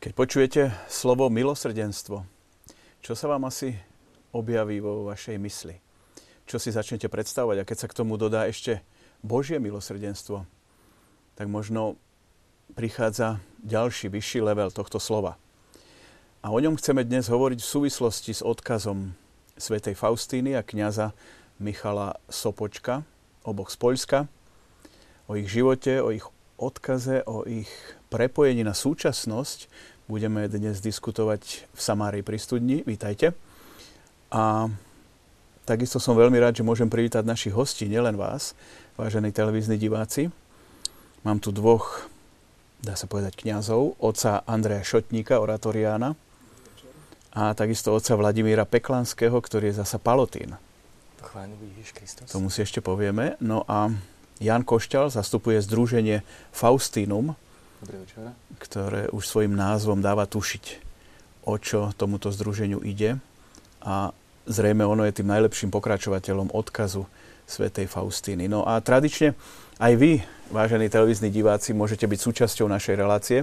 Keď počujete slovo milosrdenstvo, čo sa vám asi objaví vo vašej mysli? Čo si začnete predstavovať? A keď sa k tomu dodá ešte Božie milosrdenstvo, tak možno prichádza ďalší, vyšší level tohto slova. A o ňom chceme dnes hovoriť v súvislosti s odkazom Sv. Faustíny a kňaza Michala Sopočka, oboch z Poľska, o ich živote, o ich odkaze, o ich prepojení na súčasnosť budeme dnes diskutovať v Samárii pri studni. Vítajte. A takisto som veľmi rád, že môžem privítať našich hostí, nielen vás, vážení televízni diváci. Mám tu dvoch, dá sa povedať, kňazov, otca Andreja Šotníka, oratoriána, a takisto otca Vladimíra Peklanského, ktorý je zasa palotín. To mu si ešte povieme. No a Ján Košťal zastupuje združenie Faustinum, ktoré už svojim názvom dáva tušiť, o čo tomuto združeniu ide. A zrejme ono je tým najlepším pokračovateľom odkazu svätej Faustíny. No a tradične aj vy, vážení televízni diváci, môžete byť súčasťou našej relácie,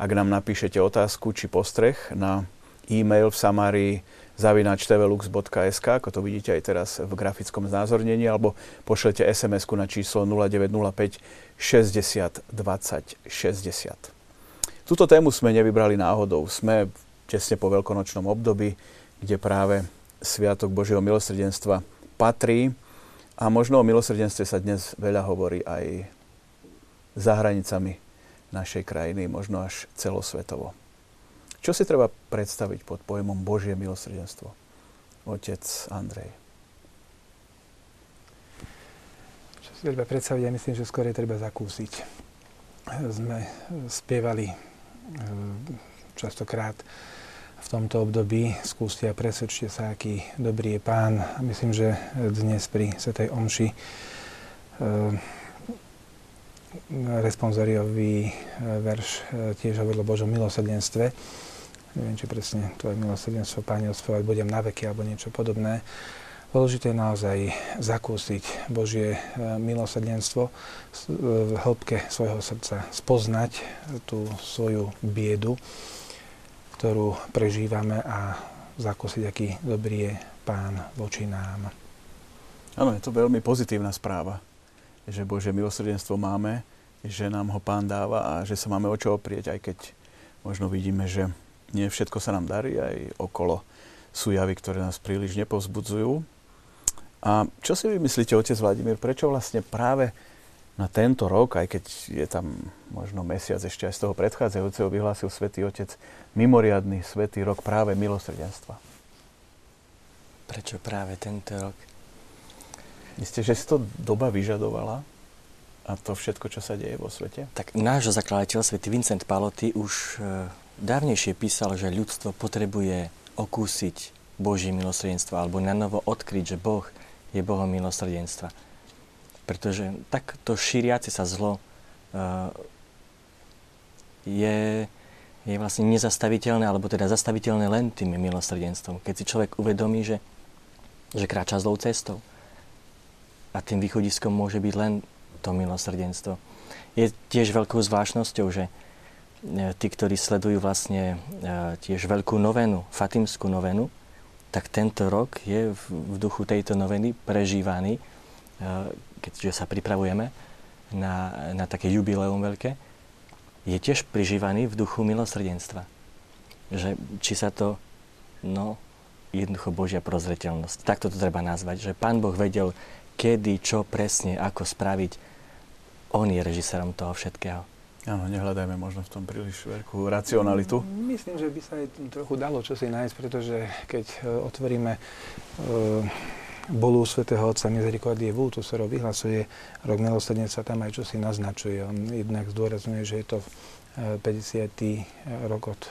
ak nám napíšete otázku či postreh na e-mail v samarii@tvlux.sk, ako to vidíte aj teraz v grafickom znázornení, alebo pošlete SMS-ku na číslo 0905 60 20 60. Túto tému sme nevybrali náhodou. Sme tesne po veľkonočnom období, kde práve Sviatok Božieho milosrdenstva patrí. A možno o milosrdenstve sa dnes veľa hovorí aj za hranicami našej krajiny, možno až celosvetovo. Čo si treba predstaviť pod pojmom Božie milosrdenstvo? Otec Andrej. Čo si treba predstaviť? Ja myslím, že skôr je treba zakúsiť. Sme spievali častokrát v tomto období: skúste a presvedčte sa, aký dobrý je Pán. A myslím, že dnes pri svätej omši responsoriový verš tiež hovoril o Božom milosrdenstve. Neviem, či presne to je milosrdenstvo, Páne, ospevať budem na veky, alebo niečo podobné. Dôležité je naozaj zakúsiť Božie milosrdenstvo v hĺbke svojho srdca, spoznať tú svoju biedu, ktorú prežívame, a zakúsiť, aký dobrý je Pán voči nám. Áno, je to veľmi pozitívna správa, že Božie milosrdenstvo máme, že nám ho Pán dáva a že sa máme o čo oprieť, aj keď možno vidíme, že nie všetko sa nám darí, aj okolo sú javy, ktoré nás príliš nepovzbudzujú. A čo si vymyslíte, otec Vladimír, prečo vlastne práve na tento rok, aj keď je tam možno mesiac ešte aj z toho predchádzajúceho, vyhlásil Svätý Otec mimoriadny svätý rok práve milosrdenstva? Prečo práve tento rok? Myslíte, že si to doba vyžadovala? A to všetko, čo sa deje vo svete? Tak náš zakladateľ, svätý Vincent Palotti, už dávnejšie písal, že ľudstvo potrebuje okúsiť Božie milosrdenstvo alebo nanovo odkryť, že Boh je Bohom milosrdenstva. Pretože takto šíriace sa zlo je vlastne nezastaviteľné, alebo teda zastaviteľné len tým milosrdenstvom. Keď si človek uvedomí, že kráča zlou cestou, a tým východiskom môže byť len to milosrdenstvo. Je tiež veľkou zvláštnosťou, že tí, ktorí sledujú vlastne tiež veľkú novenu, fatimskú novenu, tak tento rok je v duchu tejto noveny prežívaný, keďže sa pripravujeme na také jubileum veľké, je tiež prežívaný v duchu milosrdenstva. Že či sa to, jednoducho Božia prozreteľnosť. Takto to treba nazvať, že Pán Boh vedel, kedy, čo presne, ako spraviť. On je režisérom toho všetkého. Áno, nehľadajme možno v tom príliš veľkú racionalitu. Myslím, že by sa aj trochu dalo čosi nájsť, pretože keď otvoríme bolu svätého Otca Misericordiae Vultus, ktorý vyhlasuje rok milosrdenstva, tam aj čosi naznačuje. On jednak zdôrazňuje, že je to 50. rok od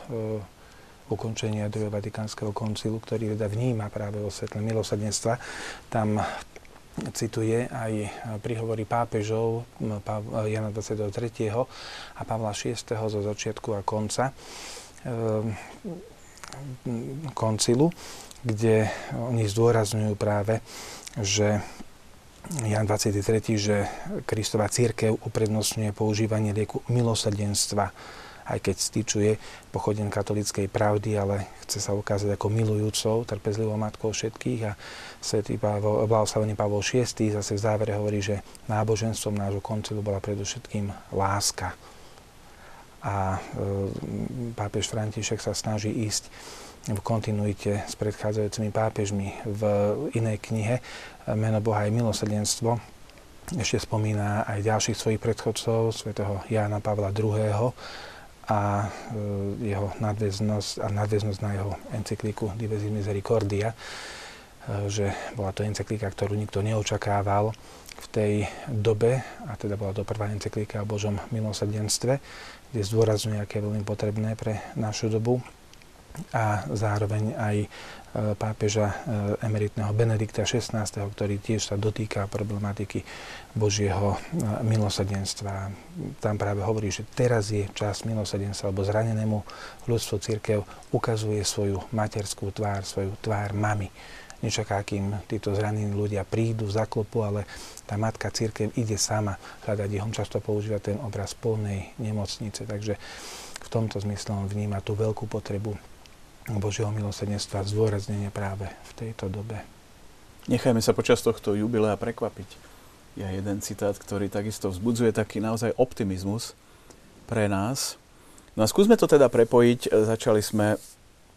ukončenia druhého Vatikánskeho koncilu, ktorý teda vníma práve vo svetle milosrdenstva. Tam cituje aj príhovory pápežov Jana 23. a Pavla VI. zo začiatku a konca koncilu, kde oni zdôrazňujú práve, že Ján 23., že Kristova cirkev uprednostňuje používanie lieku milosrdenstva aj keď styčuje pochodeň katolíckej pravdy, ale chce sa ukázať ako milujúcou, trpezlivou matkou všetkých. A svätý blahoslavený Pavol VI zase v závere hovorí, že náboženstvom nášho koncilu bola predovšetkým láska. A pápež František sa snaží ísť v kontinuite s predchádzajúcimi pápežmi. V inej knihe Meno Boha je milosrdenstvo ešte spomína aj ďalších svojich predchodcov, svätého Jána Pavla II. A jeho nadväznosť na jeho encykliku Dives Misericordia, že bola to encyklika, ktorú nikto neočakával v tej dobe, a teda bola to prvá encyklika o Božom milosrdenstve, kde zdôrazňuje, aké je veľmi potrebné pre našu dobu, a zároveň aj pápeža emeritného Benedikta XVI, ktorý tiež sa dotýka problematiky Božieho milosrdenstva. Tam práve hovorí, že teraz je čas milosrdenstva, lebo zranenému ľudstvu cirkev ukazuje svoju materskú tvár, svoju tvár mamy. Nečaká, kým títo zranení ľudia prídu, zaklopu, ale tá matka cirkev ide sama hľadať. Jeho často používa ten obraz plnej nemocnice, takže v tomto zmysle on vníma tú veľkú potrebu Božieho milosrdenstva, zdôraznenie práve v tejto dobe. Nechajme sa počas tohto jubilea prekvapiť. Je jeden citát, ktorý takisto vzbudzuje taký naozaj optimizmus pre nás. No a skúsme to teda prepojiť. Začali sme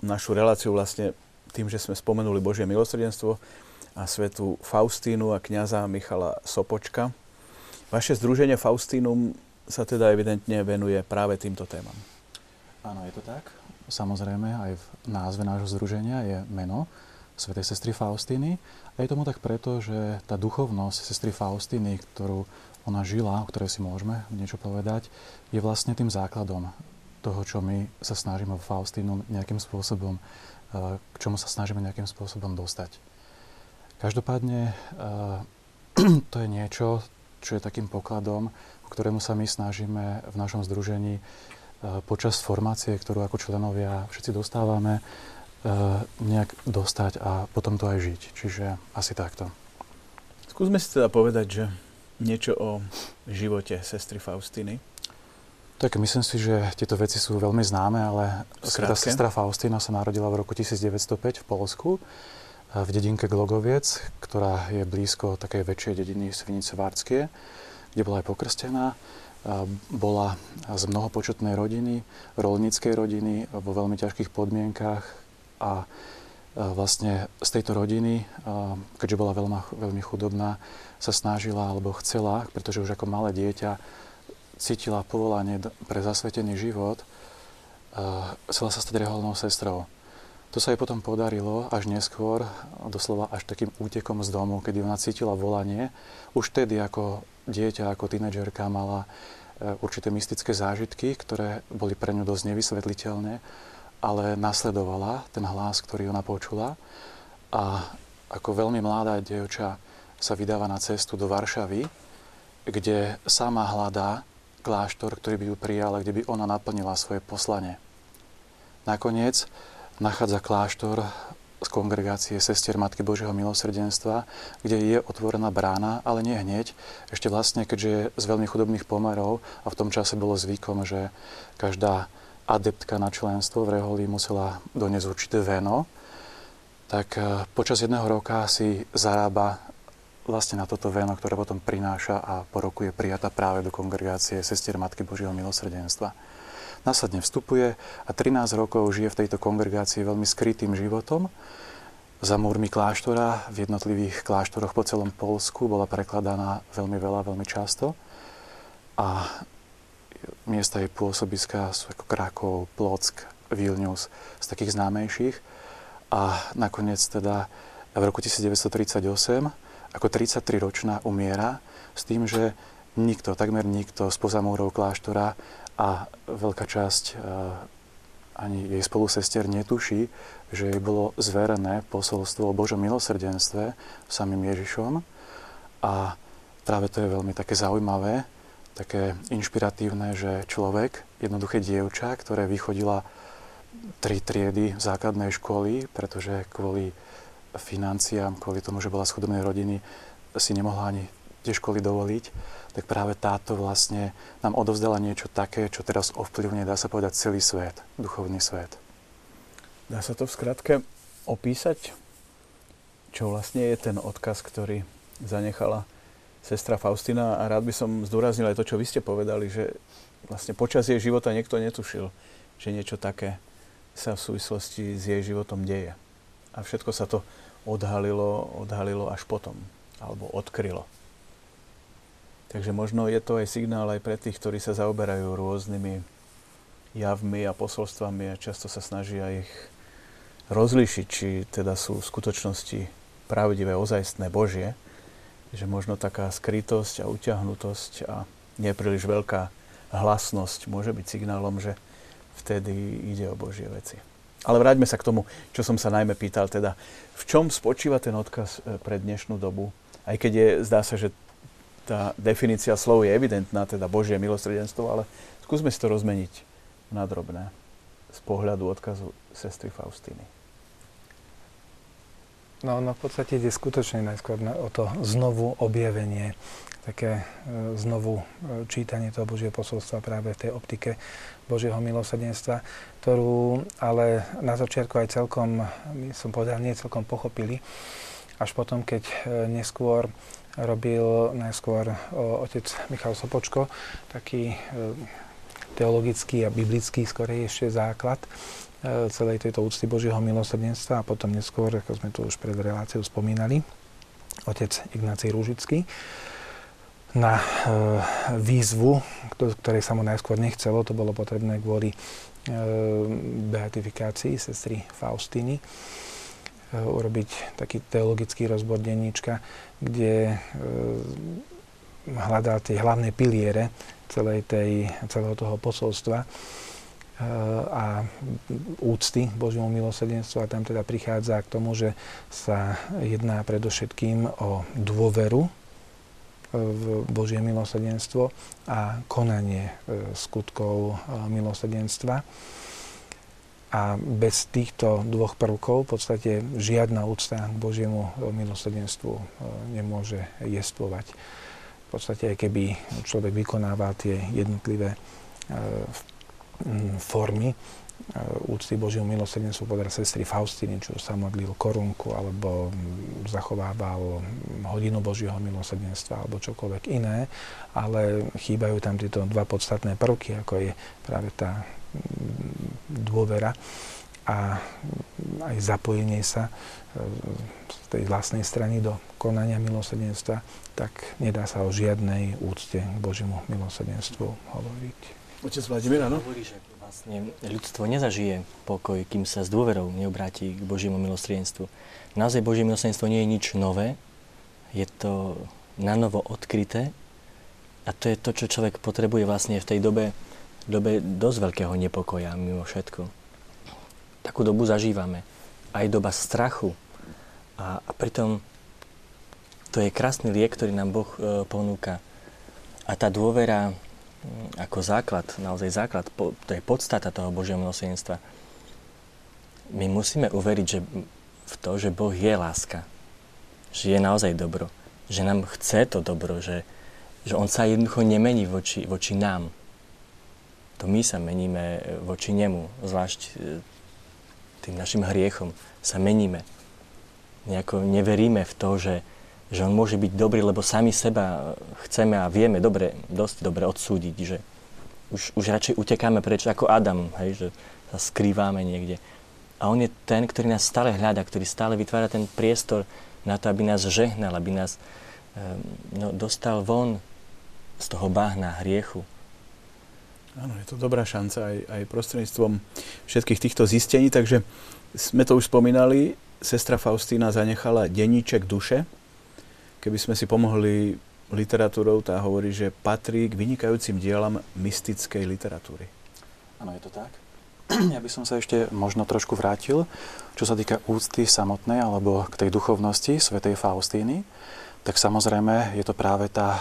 našu reláciu vlastne tým, že sme spomenuli Božie milosrdenstvo a svätú Faustínu a kňaza Michala Sopočka. Vaše združenie Faustinum sa teda evidentne venuje práve týmto témam. Áno, je to tak. Samozrejme, aj v názve nášho združenia je meno svätej sestry Faustíny. A je tomu tak preto, že tá duchovnosť sestry Faustíny, ktorú ona žila, o ktorej si môžeme niečo povedať, je vlastne tým základom toho, čo my sa snažíme v Faustínu nejakým spôsobom, k čomu sa snažíme nejakým spôsobom dostať. Každopádne to je niečo, čo je takým pokladom, k ktorému sa my snažíme v našom združení počas formácie, ktorú ako členovia všetci dostávame, nejak dostať a potom to aj žiť. Čiže asi takto. Skúsme si teda povedať, že niečo o živote sestry Faustiny. Tak myslím si, že tieto veci sú veľmi známe, ale tá sestra Faustína sa narodila v roku 1905 v Polsku, v dedinke Głogowiec, ktorá je blízko takej väčšej dediny Świnice Warckie, kde bola aj pokrstená. Bola z mnohopočetnej rodiny, roľníckej rodiny, vo veľmi ťažkých podmienkach, a vlastne z tejto rodiny, keďže bola veľmi chudobná, sa snažila alebo chcela, pretože už ako malé dieťa cítila povolanie pre zasvetený život, chcela sa stať reholnou sestrou. To sa jej potom podarilo až neskôr, doslova až takým útekom z domu, kedy ona cítila volanie. Už vtedy ako dieťa, ako tínedžerka mala určité mystické zážitky, ktoré boli pre ňu dosť nevysvetliteľné, ale nasledovala ten hlas, ktorý ona počula. A ako veľmi mladá dievča sa vydáva na cestu do Varšavy, kde sama hľadá kláštor, ktorý by ju prijal, kde by ona naplnila svoje poslanie. Nakoniec nachádza kláštor z kongregácie sestier Matky Božieho milosrdenstva, kde je otvorená brána, ale nie hneď. Ešte vlastne, keďže je z veľmi chudobných pomerov a v tom čase bolo zvykom, že každá adeptka na členstvo v reholi musela doniesť určité veno, tak počas jedného roka si zarába vlastne na toto veno, ktoré potom prináša, a po roku je prijatá práve do kongregácie sestier Matky Božieho milosrdenstva. Následne vstupuje a 13 rokov žije v tejto kongregácii veľmi skrytým životom. Za múrmi kláštora, v jednotlivých kláštoroch po celom Poľsku bola prekladaná veľmi často. A miesta jej pôsobiska sú ako Krakov, Płock, Vilnius, z takých známejších. A nakoniec teda v roku 1938 ako 33-ročná umiera s tým, že takmer nikto spoza múrov kláštora a veľká časť ani jej spolusestier netuší, že jej bolo zverené posolstvo o Božom milosrdenstve samým Ježišom. A práve to je veľmi také zaujímavé, také inšpiratívne, že človek, jednoduché dievča, ktoré vychodila 3 triedy základnej školy, pretože kvôli financiám, kvôli tomu, že bola z chudobnej rodiny, si nemohla ani tie školy dovoliť, tak práve táto vlastne nám odovzdala niečo také, čo teraz ovplyvne, dá sa povedať, celý svet, duchovný svet. Dá sa to v skratke opísať, čo vlastne je ten odkaz, ktorý zanechala sestra Faustína, a rád by som zdôraznil aj to, čo vy ste povedali, že vlastne počas jej života niekto netušil, že niečo také sa v súvislosti s jej životom deje. A všetko sa to odhalilo až potom, alebo odkrylo. Takže možno je to aj signál aj pre tých, ktorí sa zaoberajú rôznymi javmi a posolstvami a často sa snažia ich rozlíšiť, či teda sú v skutočnosti pravdivé, ozajstné, Božie, že možno taká skrytosť a utiahnutosť a nepríliš veľká hlasnosť môže byť signálom, že vtedy ide o Božie veci. Ale vráťme sa k tomu, čo som sa najmä pýtal, teda v čom spočíva ten odkaz pre dnešnú dobu, aj keď je, zdá sa, že tá definícia slov je evidentná, teda Božie milosrdenstvo, ale skúsme si to rozmeniť na drobné z pohľadu odkazu sestry Faustíny. No, v podstate ide skutočne najskôr o to znovu objavenie, také znovu čítanie toho Božieho posolstva práve v tej optike Božieho milosrdenstva, ktorú ale na začiatku aj celkom, som povedal, nie celkom pochopili. Až potom, keď neskôr robil otec Michal Sopočko taký teologický a biblický skorej ešte základ celej tejto úcty Božieho milosrdenstva, a potom neskôr, ako sme tu už pred reláciou spomínali, otec Ignácij Rúžický, na výzvu, ktorej sa mu najskôr nechcelo, to bolo potrebné kvôli beatifikácii sestry Faustiny, urobiť taký teologický rozbor denníčka, kde hľadal tie hlavné piliere celého toho posolstva a úcty Božiemu milosrdenstvu, a tam teda prichádza k tomu, že sa jedná predovšetkým o dôveru v Božie milosrdenstvo a konanie skutkov milosrdenstva. A bez týchto dvoch prvkov v podstate žiadna úcta k Božiemu milosrdenstvu nemôže jestvovať. V podstate aj keby človek vykonával tie jednotlivé formy úcty Božiemu milosrdenstvu podľa sestry Faustiny, či už sa modlil korunku, alebo zachovával hodinu Božieho milosrdenstva, alebo čokoľvek iné, ale chýbajú tam tieto dva podstatné prvky, ako je práve tá dôvera a aj zapojenie sa z tej vlastnej strany do konania milosrdenstva, tak nedá sa o žiadnej úcte k Božiemu milosrdenstvu hovoriť. Otec Vladimír, áno? Vlastne ľudstvo nezažije pokoj, kým sa s dôverou neobráti k Božiemu milosrdenstvu. Naozaj Božie milosrdenstvo nie je nič nové, je to nanovo odkryté, a to je to, čo človek potrebuje vlastne v tej dobe dosť veľkého nepokoja mimo všetko. Takú dobu zažívame. Aj doba strachu. A pritom to je krásny liek, ktorý nám Boh ponúka. A tá dôvera ako základ, naozaj základ, to je podstata toho Božieho milosrdenstva. My musíme uveriť v to, že Boh je láska, že je naozaj dobro, že nám chce to dobro, že On sa jednoducho nemení voči nám. To my sa meníme voči Nemu, zvlášť tým našim hriechom sa meníme. Nejako neveríme v to, že On môže byť dobrý, lebo sami seba chceme a vieme dosť dobre odsúdiť, že už radšej utekáme preč ako Adam, hej, že sa skrývame niekde. A On je ten, ktorý nás stále hľadá, ktorý stále vytvára ten priestor na to, aby nás žehnal, aby nás dostal von z toho bahna hriechu. Áno, je to dobrá šanca aj prostredníctvom všetkých týchto zistení. Takže sme to už spomínali, sestra Faustína zanechala denníček duše. Keby sme si pomohli literatúrou, tá hovorí, že patrí k vynikajúcim dielam mystickej literatúry. Áno, je to tak. Ja by som sa ešte možno trošku vrátil, čo sa týka úcty samotnej alebo k tej duchovnosti svätej Faustíny. Tak samozrejme je to práve tá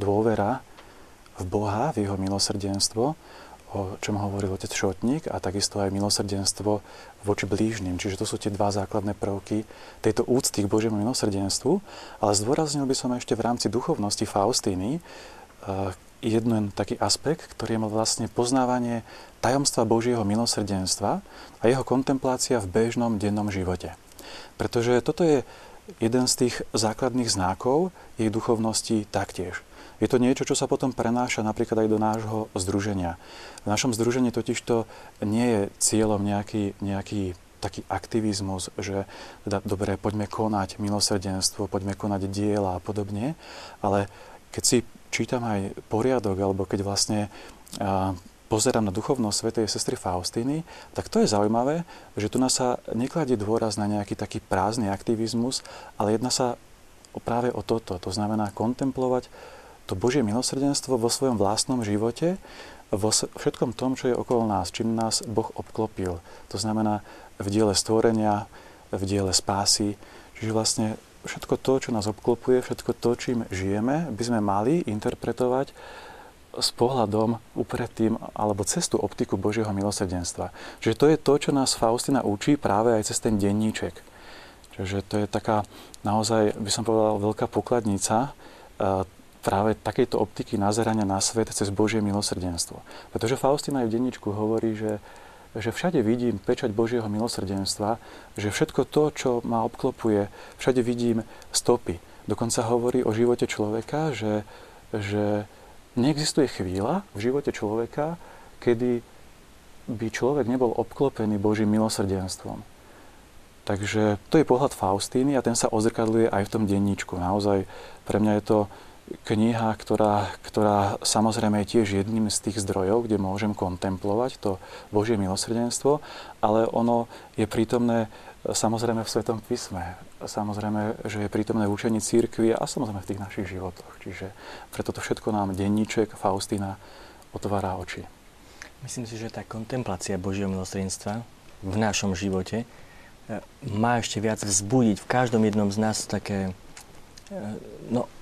dôvera v Boha, v jeho milosrdenstvo, o čom hovoril otec Šotník, a takisto aj milosrdenstvo voči blížnym. Čiže to sú tie dva základné prvky tejto úcty k Božiemu milosrdenstvu. Ale zdôraznil by som ešte v rámci duchovnosti Faustíny jeden taký aspekt, ktorý je vlastne poznávanie tajomstva Božieho milosrdenstva a jeho kontemplácia v bežnom dennom živote. Pretože toto je jeden z tých základných znakov jej duchovnosti taktiež. Je to niečo, čo sa potom prenáša napríklad aj do nášho združenia. V našom združení totižto nie je cieľom nejaký taký aktivizmus, že teda, dobre, poďme konať milosrdenstvo, poďme konať diela a podobne, ale keď si čítam aj poriadok, alebo keď vlastne pozerám na duchovnosť svätej sestry Faustíny, tak to je zaujímavé, že tu nás sa nekladie dôraz na nejaký taký prázdny aktivizmus, ale jedná sa práve o toto. To znamená kontemplovať to Božie milosrdenstvo vo svojom vlastnom živote, vo všetkom tom, čo je okolo nás, čím nás Boh obklopil. To znamená v diele stvorenia, v diele spásy. Čiže vlastne všetko to, čo nás obklopuje, všetko to, čím žijeme, by sme mali interpretovať s pohľadom upredtým alebo cez tú optiku Božieho milosrdenstva. Čiže to je to, čo nás Faustína učí práve aj cez ten denníček. Čiže to je taká naozaj, by som povedal, veľká pokladnica práve takejto optiky nazerania na svet cez Božie milosrdenstvo. Pretože Faustína aj v denníčku hovorí, že všade vidím pečať Božieho milosrdenstva, že všetko to, čo ma obklopuje, všade vidím stopy. Dokonca hovorí o živote človeka, že neexistuje chvíľa v živote človeka, kedy by človek nebol obklopený Božím milosrdenstvom. Takže to je pohľad Faustíny a ten sa odzrkadľuje aj v tom denníčku. Naozaj pre mňa je to kniha, ktorá samozrejme je tiež jedným z tých zdrojov, kde môžem kontemplovať to Božie milosrdenstvo, ale ono je prítomné samozrejme v Svätom písme. Samozrejme, že je prítomné v učení cirkvi a samozrejme v tých našich životoch. Čiže preto to všetko nám denníček Faustína otvára oči. Myslím si, že tá kontemplácia Božieho milosrdenstva v našom živote má ešte viac vzbudiť v každom jednom z nás také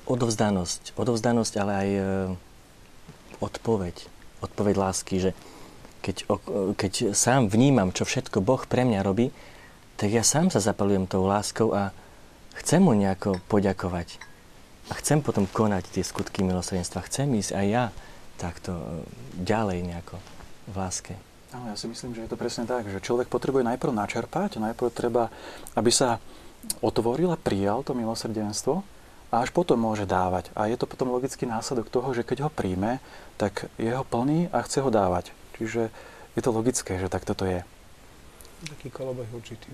odovzdanosť, ale aj odpoveď lásky, že keď sám vnímam, čo všetko Boh pre mňa robí, tak ja sám sa zapalujem tou láskou a chcem mu nejako poďakovať. A chcem potom konať tie skutky milosrdenstva. Chcem ísť aj ja takto ďalej nejako v láske. Ja si myslím, že je to presne tak, že človek potrebuje najprv načerpať, najprv treba, aby sa otvoril a prijal to milosrdenstvo, a až potom môže dávať. A je to potom logický následok toho, že keď ho príjme, tak je ho plný a chce ho dávať. Čiže je to logické, že takto to je. Taký kolobeh určitý.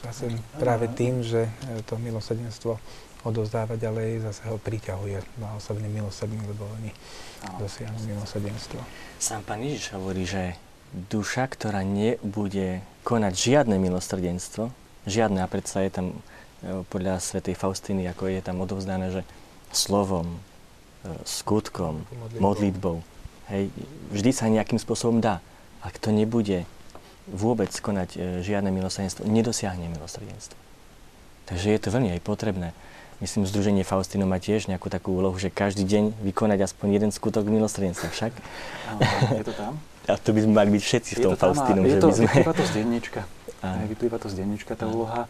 Zase práve tým, že to milosrdenstvo odovzdáva ďalej, zase ho priťahuje na osobný milosrdný, lebo oni dosiahnu milosrdenstvo. Sám Pán Ježiš hovorí, že duša, ktorá nebude konať žiadne milosrdenstvo, žiadne, a predsa je tam podľa Sv. Faustiny, ako je tam odovzdané, že slovom, skutkom, modlitbou. Hej, vždy sa nejakým spôsobom dá. Ak to nebude vôbec konať žiadne milosrdenstvo, nedosiahne milosrdenstvo. Takže je to veľmi aj potrebné. Myslím, Združenie Faustínov má tiež nejakú takú úlohu, že každý deň vykonať aspoň jeden skutok milosrdenstva však. Je to tam? A to by sme mali byť všetci v tom Faustínom. Vyplýva to z denníčka. Vyplýva to z denníčka tá úloha.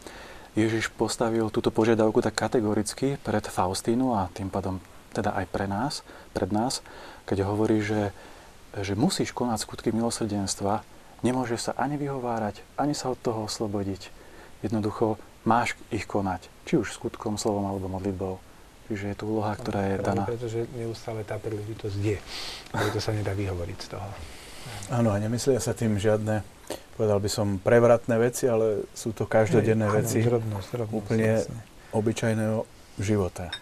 Ježiš postavil túto požiadavku tak kategoricky pred Faustínu a tým pádom teda aj pred nás, keď hovorí, že musíš konať skutky milosrdenstva, nemôžeš sa ani vyhovárať, ani sa od toho oslobodiť. Jednoducho máš ich konať, či už skutkom, slovom alebo modlitbou. Čiže je to úloha, ktorá je daná. Pretože neustále tá príležitosť je, preto sa nedá vyhovoriť z toho. Áno, a nemyslia sa tým žiadne, povedal by som, prevratné veci, ale sú to každodenné veci úplne obyčajného života.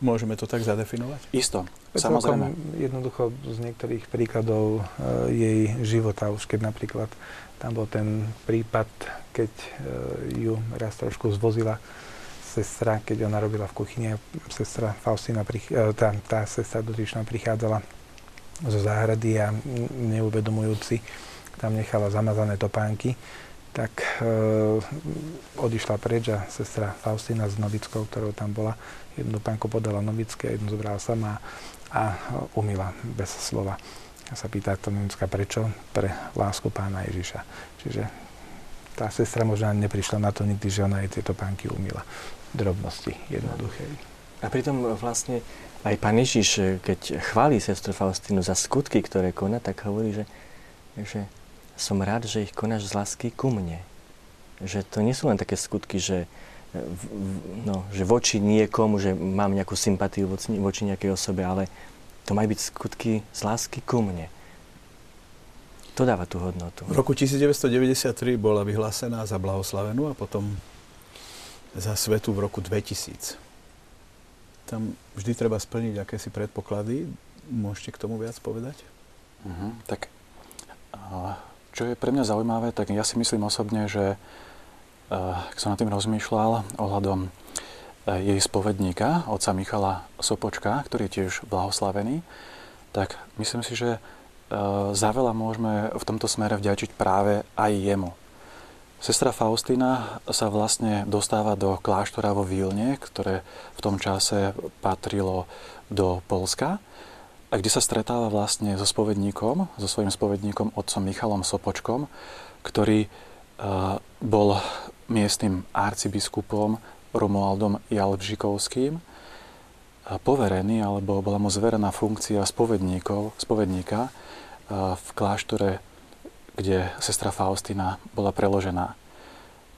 Môžeme to tak zadefinovať? Isto, samozrejme. Jednoducho z niektorých príkladov jej života, už keď napríklad tam bol ten prípad, keď ju raz trošku zvozila sestra, keď ona robila v kuchyni, sestra Faustína, tá sestra dotyčná prichádzala zo záhrady a neuvedomujúci tam nechala zamazané topánky, tak odišla preč a sestra Faustína s novickou, ktorou tam bola, jednu topánku podala novické a jednu zobrala sama a umýva bez slova. A sa pýta Tomiunská, prečo? Pre lásku Pána Ježiša. Čiže tá sestra možno neprišla na to nikdy, že ona aj tieto pánky umýla. Drobnosti jednoduché. A pritom vlastne aj Pán Ježiš, keď chválí sestru Faustínu za skutky, ktoré koná, tak hovorí, že som rád, že ich konáš z lásky ku mne. Že to nie sú len také skutky, že voči niekomu, že mám nejakú sympatiu voči nejakej osobe, ale to majú byť skutky z lásky ku mne. To dáva tú hodnotu. V roku 1993 bola vyhlásená za blahoslavenú a potom za svetu v roku 2000. Tam vždy treba splniť akési predpoklady. Môžete k tomu viac povedať? Tak... Čo je pre mňa zaujímavé, tak ja si myslím osobne, že keď som nad tým rozmýšľal ohľadom jej spovedníka, otca Michala Sopočka, ktorý je tiež blahoslavený, tak myslím si, že za veľa môžeme v tomto smere vďačiť práve aj jemu. Sestra Faustína sa vlastne dostáva do kláštora vo Vilne, ktoré v tom čase patrilo do Poľska, a kde sa stretáva vlastne so svojím spovedníkom, otcom Michalom Sopočkom, ktorý bol miestnym arcibiskupom Romualdom Jałbrzykowským poverený, alebo bola mu zverená funkcia spovedníka v kláštore, kde sestra Faustína bola preložená.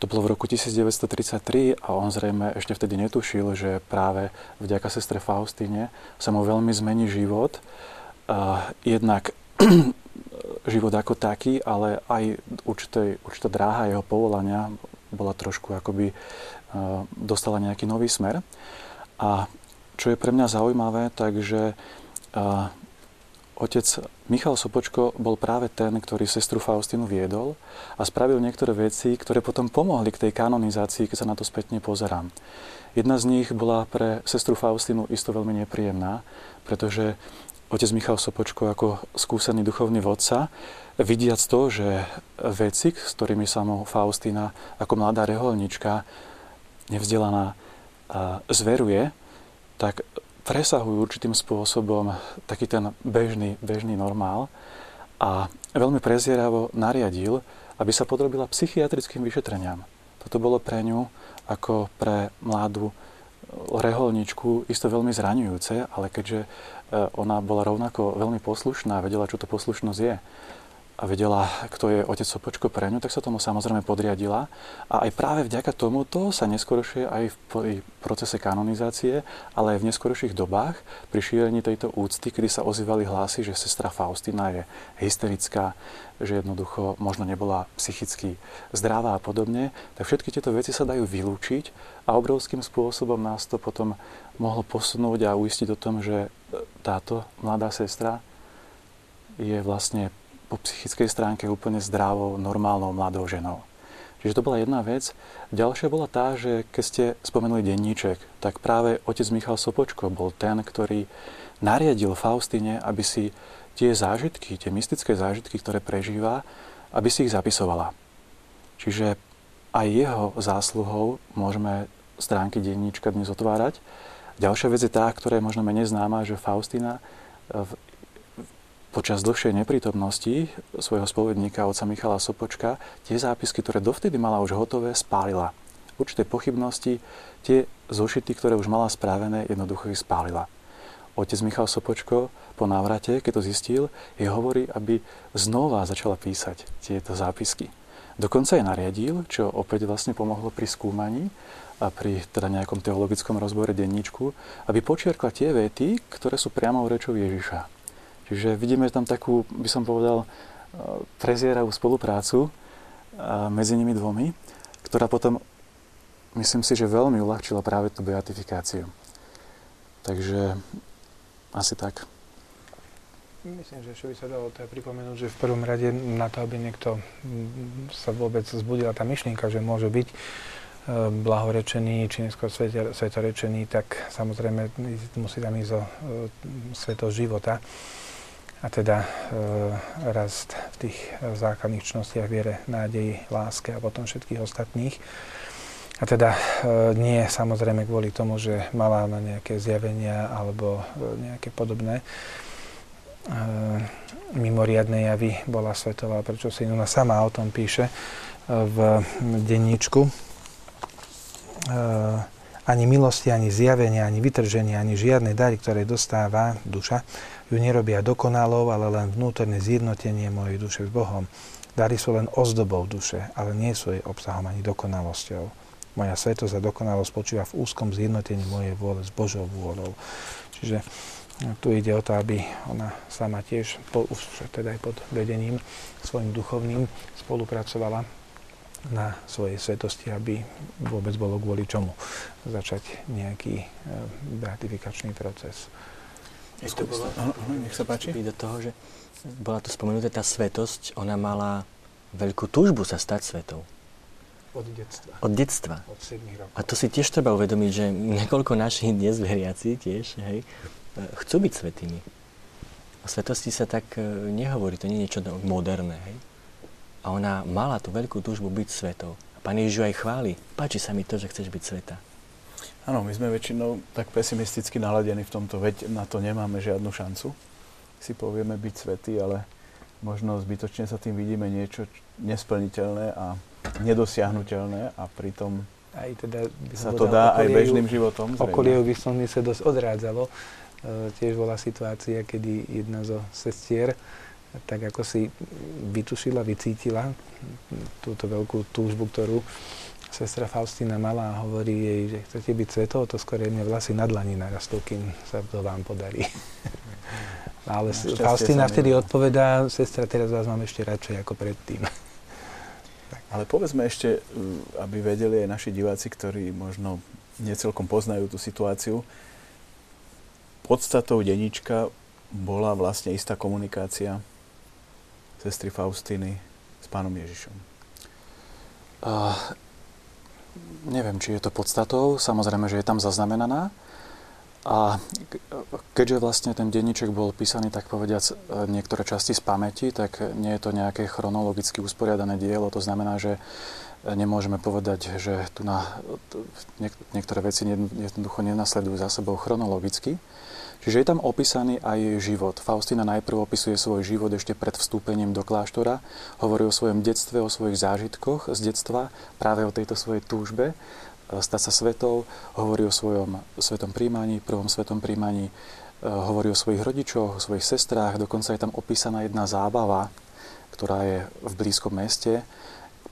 To bolo v roku 1933 a on zrejme ešte vtedy netušil, že práve vďaka sestre Faustíne sa mu veľmi zmení život. Jednak život ako taký, ale aj určitá dráha jeho povolania bola trošku akoby dostala nejaký nový smer. A čo je pre mňa zaujímavé, takže otec Michal Sopočko bol práve ten, ktorý sestru Faustínu viedol a spravil niektoré veci, ktoré potom pomohli k tej kanonizácii, keď sa na to spätne pozerám. Jedna z nich bola pre sestru Faustínu isto veľmi nepríjemná, pretože otec Michal Sopočko ako skúsený duchovný vodca, vidiac to, že veci, s ktorými sa mu Faustína ako mladá reholnička nevzdelaná zveruje, tak presahujú určitým spôsobom taký ten bežný normál a veľmi prezieravo nariadil, aby sa podrobila psychiatrickým vyšetreniam. Toto bolo pre ňu ako pre mladú reholničku isto veľmi zraňujúce, ale keďže ona bola rovnako veľmi poslušná, vedela, čo to poslušnosť je a vedela, kto je otec Sopočko pre ňu, tak sa tomu samozrejme podriadila. A aj práve vďaka tomuto sa neskoršie aj v procese kanonizácie, ale aj v neskorších dobách pri šírení tejto úcty, kedy sa ozývali hlasy, že sestra Faustína je hysterická, že jednoducho možno nebola psychicky zdravá a podobne, tak všetky tieto veci sa dajú vylúčiť a obrovským spôsobom nás to potom mohlo posunúť a uistiť o tom, že táto mladá sestra je vlastne po psychickej stránke úplne zdravou, normálnou mladou ženou. Čiže to bola jedna vec. Ďalšia bola tá, že keď ste spomenuli denníček, tak práve otec Michal Sopočko bol ten, ktorý nariadil Faustíne, aby si tie mystické zážitky, ktoré prežíva, aby si ich zapisovala. Čiže aj jeho zásluhou môžeme stránky denníčka dnes otvárať. Ďalšia vec je tá, ktorá je možno menej známa, že Faustína počas dlhšej neprítomnosti svojho spovedníka, otca Michala Sopočka, tie zápisky, ktoré dovtedy mala už hotové, spálila. Určité pochybnosti, tie zošity, ktoré už mala spravené, jednoducho ich spálila. Otec Michal Sopočko po návrate, keď to zistil, jej hovorí, aby znova začala písať tieto zápisky. Dokonca jej nariadil, čo opäť vlastne pomohlo pri skúmaní a pri teda nejakom teologickom rozbore denníčku, aby počiarkla tie vety, ktoré sú priamou rečou Ježiša. Čiže vidíme tam takú, by som povedal, prezieravú spoluprácu medzi nimi dvomi, ktorá potom, myslím si, že veľmi uľahčila práve tú beatifikáciu. Takže asi tak. Myslím, že ešte by sa dalo teda pripomenúť, že v prvom rade na to, aby niekto sa vôbec zbudila tá myšlienka, že môže byť blahorečený, či neskôr svetorečený, tak samozrejme musí tam ísť o sveto života. A teda rast v tých základných čnostiach viere, nádeji, láske a potom všetkých ostatných. A teda nie samozrejme kvôli tomu, že mala na nejaké zjavenia alebo nejaké podobné mimoriadne javy, bola svetová, prečo si ona sama o tom píše v denníčku. Ani milosti, ani zjavenia, ani vytrženia, ani žiadne dary, ktoré dostáva duša, ju nerobia dokonalou, ale len vnútorné zjednotenie mojej duše s Bohom. Dary sú len ozdobou duše, ale nie sú jej obsahom ani dokonalosťou. Moja svetosť a dokonalosť spočíva v úzkom zjednotení mojej vôle s Božou vôľou. Čiže tu ide o to, aby ona sama tiež, teda aj pod vedením svojim duchovným, spolupracovala na svojej svetosti, aby vôbec bolo kvôli čomu začať nejaký beatifikačný proces. Nech sa páči. Do toho, že bola tu spomenutá tá svetosť, ona mala veľkú túžbu sa stať svetou. Od detstva. Od detstva. Od 7 rokov. A to si tiež treba uvedomiť, že niekoľko našich dnes veriaci tiež, hej, chcú byť svätými. O svetosti sa tak nehovorí, to nie je niečo moderné, hej. A ona mala tú veľkú túžbu byť svetou. A Pán Ježiš aj chváli, páči sa mi to, že chceš byť svätá. Áno, my sme väčšinou tak pesimisticky naladení v tomto, veď na to nemáme žiadnu šancu. Si povieme byť svätý, ale možno zbytočne sa tým vidíme niečo nesplniteľné a nedosiahnuteľné, a pritom aj teda sa to dá aj bežným životom. Okolie výslovne sa dosť odrádzalo. Tiež bola situácia, kedy jedna zo sestier, tak ako si vytušila, vycítila túto veľkú túžbu, ktorú sestra Faustína mala, a hovorí jej, že chcete byť svetou, to skôr jedne vlasy na dlani narastú, kým sa to vám podarí. Ale Faustína vtedy odpovedá, sestra, teraz vás mám ešte radšej ako predtým. Ale povedzme ešte, aby vedeli aj naši diváci, ktorí možno necelkom poznajú tú situáciu, podstatou denníčka bola vlastne istá komunikácia sestry Faustiny s Pánom Ježišom. Neviem, či je to podstatou. Samozrejme, že je tam zaznamenaná. A keďže vlastne ten denníček bol písaný, tak povediac, niektoré časti z pamäti, tak nie je to nejaké chronologicky usporiadané dielo. To znamená, že nemôžeme povedať, že tu na niektoré veci jednoducho nenasledujú za sebou chronologicky. Čiže je tam opísaný aj život. Faustína najprv opisuje svoj život ešte pred vstúpením do kláštora. Hovorí o svojom detstve, o svojich zážitkoch z detstva, práve o tejto svojej túžbe stať sa svetou, hovorí o svojom svetom príjmaní, prvom svetom príjmaní, hovorí o svojich rodičoch, o svojich sestrách, dokonca je tam opísaná jedna zábava, ktorá je v blízkom meste,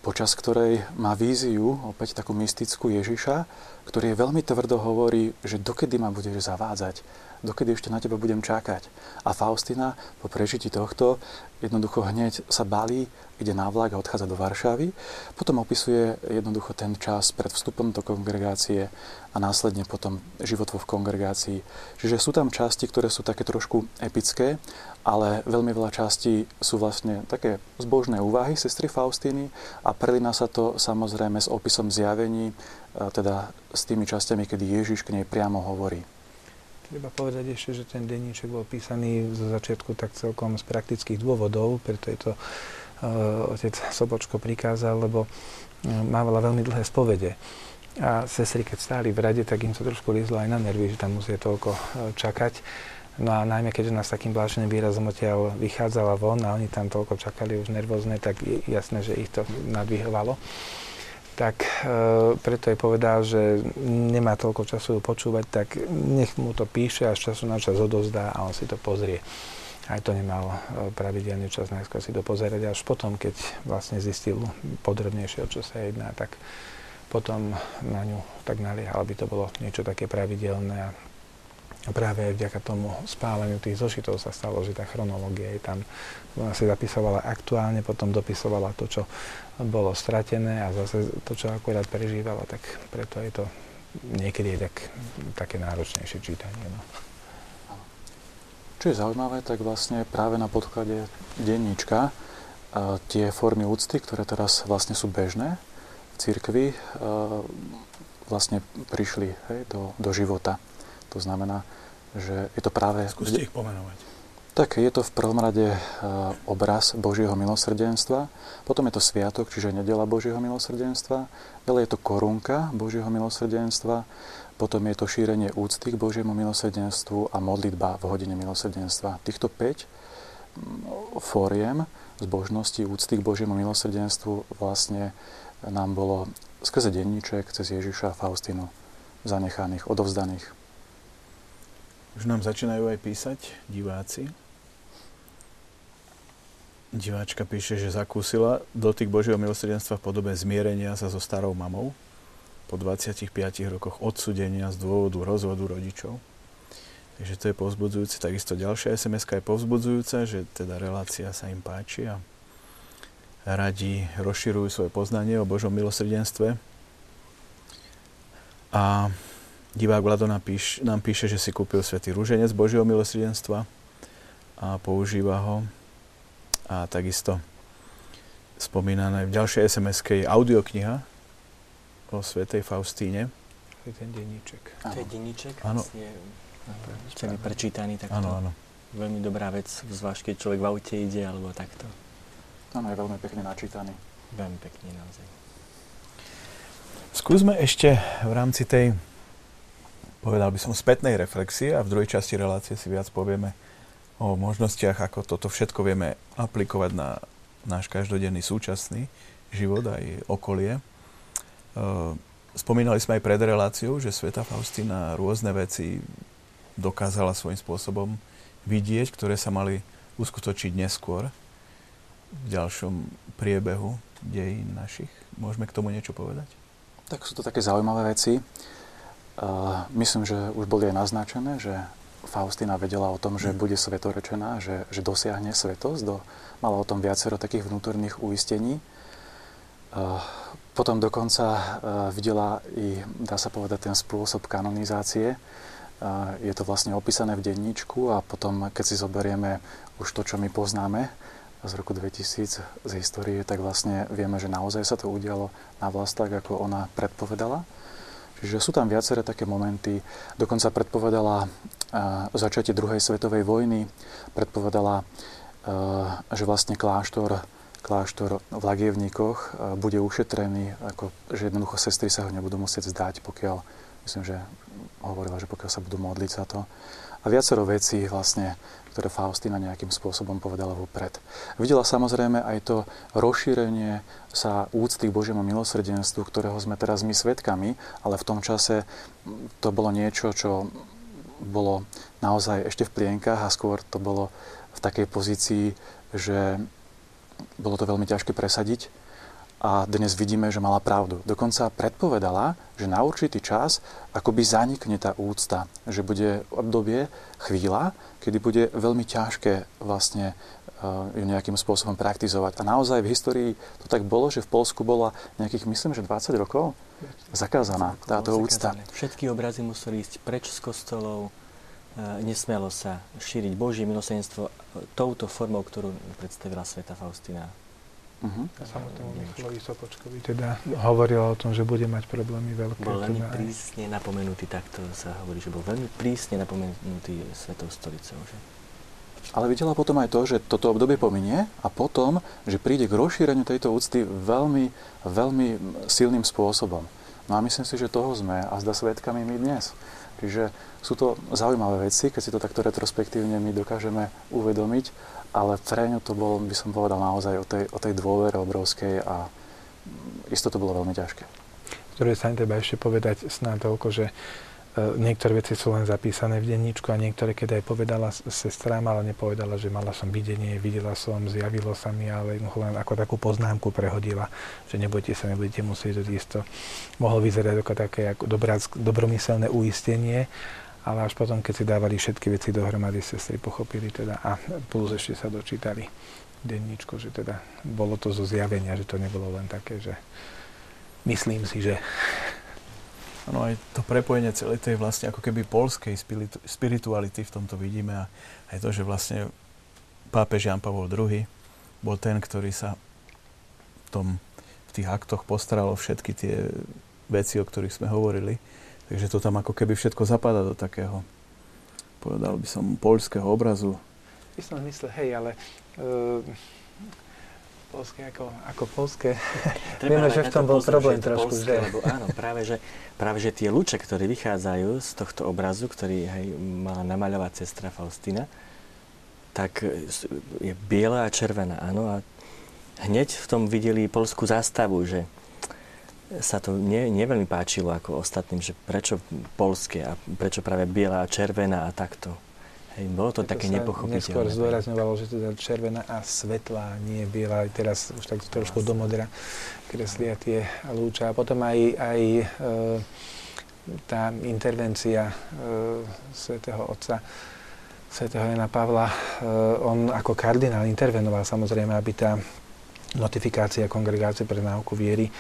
počas ktorej má víziu, opäť takú mystickú, Ježiša, ktorý je veľmi tvrdo hovorí, že dokedy ma budeš zavádzať, dokedy ešte na teba budem čakať. A Faustina po prežití tohto jednoducho hneď sa balí, ide na vlak a odchádza do Varšavy. Potom opisuje jednoducho ten čas pred vstupom do kongregácie a následne potom život v kongregácii. Čiže sú tam časti, ktoré sú také trošku epické, ale veľmi veľa častí sú vlastne také zbožné úvahy sestry Faustiny a prelína sa to samozrejme s opisom zjavení, teda s tými častiami, kedy Ježiš k nej priamo hovorí. Treba povedať ešte, že ten denníček bol písaný zo začiatku tak celkom z praktických dôvodov, preto je to otec Sopočko prikázal, lebo mávala veľmi dlhé spovede. A sestry, keď stáli v rade, tak im sa trošku liezlo aj na nervy, že tam musia toľko čakať. No a najmä, keďže nás takým bláženým výrazom odtiaľ vychádzala von a oni tam toľko čakali už nervózne, tak je jasné, že ich to nadvihovalo. Tak preto aj povedal, že nemá toľko času ju počúvať, tak nech mu to píše, až času na čas odovzdá a on si to pozrie. Aj to nemal pravidelný čas najskôr si to pozerať, až potom, keď vlastne zistil podrobnejšie, o čo sa jedná, tak potom na ňu tak naliehal, aby to bolo niečo také pravidelné. A práve vďaka tomu spáleniu tých zošitov sa stalo, že tá chronológia je tam. Ona si zapisovala aktuálne, potom dopisovala to, čo bolo stratené a zase to, čo akurát prežívala, tak preto je to niekedy je také náročnejšie čítanie. No. Čo je zaujímavé, tak vlastne práve na podklade denníčka tie formy úcty, ktoré teraz vlastne sú bežné v cirkvi, vlastne prišli, hej, do života. To znamená, že je to práve... Skúste ich pomenovať. Tak je to v prvom rade obraz Božieho milosrdenstva, potom je to sviatok, čiže nedeľa Božieho milosrdenstva, ďalej je to korunka Božieho milosrdenstva, potom je to šírenie úcty k Božiemu milosrdenstvu a modlitba v hodine milosrdenstva. Týchto 5 fóriem zbožnosti úcty k Božiemu milosrdenstvu vlastne nám bolo skrze denníček cez Ježiša a Faustinu zanechaných, odovzdaných. Už nám začínajú aj písať diváci. Diváčka píše, že zakúsila dotyk Božieho milosrdenstva v podobe zmierenia sa so starou mamou po 25 rokoch odsúdenia z dôvodu rozvodu rodičov. Takže to je povzbudzujúce. Takisto ďalšia SMS-ka je povzbudzujúca, že teda relácia sa im páči a radi rozširujú svoje poznanie o Božom milosrdenstve. A divák Vlado nám píše, že si kúpil svätý ruženec Božieho milosrdenstva a používa ho. A takisto spomínané v ďalšej SMS-ke je audiokniha o svätej Faustíne. To je ten denníček. To je denníček, vlastne prečítaný takto. Áno. Veľmi dobrá vec, zvlášť keď človek v aute ide alebo takto. Áno, je veľmi pekne načítaný. Veľmi pekne naozaj. Skúsme ešte v rámci tej, povedal by som, spätnej reflexie a v druhej časti relácie si viac povieme o možnostiach, ako toto všetko vieme aplikovať na náš každodenný súčasný život aj okolie. Spomínali sme aj pred reláciou, že svätá Faustína rôzne veci dokázala svojím spôsobom vidieť, ktoré sa mali uskutočiť neskôr v ďalšom priebehu dejín našich. Môžeme k tomu niečo povedať? Tak sú to také zaujímavé veci. Myslím, že už boli aj naznačené, že Faustína vedela o tom, že bude svetorečená, že dosiahne svetosť. Mala o tom viacero takých vnútorných uistení. Potom dokonca videla i, dá sa povedať, ten spôsob kanonizácie. Je to vlastne opísané v denníčku a potom, keď si zoberieme už to, čo my poznáme z roku 2000 z histórie, tak vlastne vieme, že naozaj sa to udialo na vlast tak, ako ona predpovedala. Čiže sú tam viaceré také momenty. Dokonca predpovedala začiatie druhej svetovej vojny. Predpovedala, že vlastne kláštor v Lagiewníkoch bude ušetrený, ako, že jednoducho sestry sa ho nebudú musieť zdať, pokiaľ, myslím, že hovorila, že pokiaľ sa budú modliť za to. A viacero vecí vlastne, ktoré Faustína nejakým spôsobom povedala vopred. Videla samozrejme aj to rozšírenie sa úcty k Božiemu milosrdenstvu, ktorého sme teraz my svedkami, ale v tom čase to bolo niečo, čo bolo naozaj ešte v plienkach a skôr to bolo v takej pozícii, že bolo to veľmi ťažké presadiť. A dnes vidíme, že mala pravdu. Dokonca predpovedala, že na určitý čas akoby zanikne tá úcta, že bude obdobie, chvíľa, kedy bude veľmi ťažké vlastne ju nejakým spôsobom praktizovať. A naozaj v histórii to tak bolo, že v Poľsku bola nejakých, myslím, že 20 rokov zakázaná táto úcta. Všetky obrazy museli ísť preč z kostolov, nesmelo sa šíriť Božie milosrdenstvo touto formou, ktorú predstavila svätá Faustína. Samotnému Michalovi Sopočkovi teda hovorila o tom, že bude mať problémy veľké. Bol veľmi prísne napomenutý, takto sa hovorí, že bol veľmi prísne napomenutý Svätou stolicou. Že? Ale videla potom aj to, že toto obdobie pominie a potom, že príde k rozšíreniu tejto úcty veľmi, veľmi silným spôsobom. No a myslím si, že toho sme a zda svedkami my dnes. Čiže sú to zaujímavé veci, keď si to takto retrospektívne my dokážeme uvedomiť, ale pre ňu to bolo, by som povedal, naozaj o tej dôvere obrovskej a isto to bolo veľmi ťažké. Z ktorej sa treba ešte povedať snátoľko, že niektoré veci sú len zapísané v denníčku a niektoré, keď aj povedala sestrám, ale nepovedala, že mala som videnie, videla som, zjavilo sa mi, ale len ako takú poznámku prehodila, že nebojte sa, nebudete musieť odísť. Mohlo vyzerať ako také ako dobromyselné uistenie, ale až potom, keď si dávali všetky veci dohromady, sestry pochopili teda a plus ešte sa dočítali denníčko, že teda bolo to zo zjavenia, že to nebolo len také, že myslím si, že... Áno, aj to prepojenie celej tej vlastne ako keby poľskej spirituality v tomto vidíme a aj to, že vlastne pápež Ján Pavol II bol ten, ktorý sa v tých aktoch postaral o všetky tie veci, o ktorých sme hovorili. Takže to tam ako keby všetko zapadá do takého, povedal by som, poľského obrazu by som myslel, hej, ale poľské ako poľské. Vieme, že v tom bol problém trošku, že? Lebo áno, práve že tie lúče, ktoré vychádzajú z tohto obrazu, ktorý hej, mala namaľovať sestra Faustína, tak je biela a červená, áno. A hneď v tom videli poľskú zástavu, že sa to neveľmi páčilo ako ostatným, že prečo poľské a prečo práve biela a červená a takto. Hej, bolo to také nepochopiteľné. Neskôr zdôrazňovalo, že teda červená a svetlá, nie biela. Teraz už tak trošku do modra kreslia tie lúča. A potom aj tá intervencia svätého otca, svätého Jána Pavla, on ako kardinál intervenoval samozrejme, aby tá notifikácia Kongregácie pre náuku viery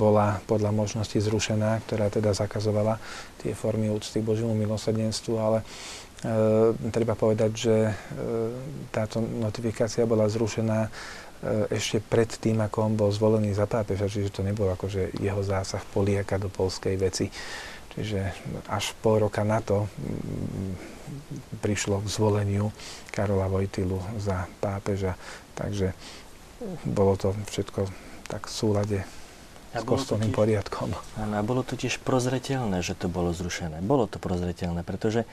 bola podľa možnosti zrušená, ktorá teda zakazovala tie formy úcty Božiemu milosrdenstvu, ale treba povedať, že táto notifikácia bola zrušená ešte pred tým, ako on bol zvolený za pápeža, čiže to nebol akože jeho zásah Poliaka do poľskej veci. Čiže až pol roka na to prišlo k zvoleniu Karola Vojtylu za pápeža, takže bolo to všetko tak v súlade s kostolným poriadkom. Áno, a bolo to tiež prozreteľné, že to bolo zrušené. Bolo to prozreteľné, pretože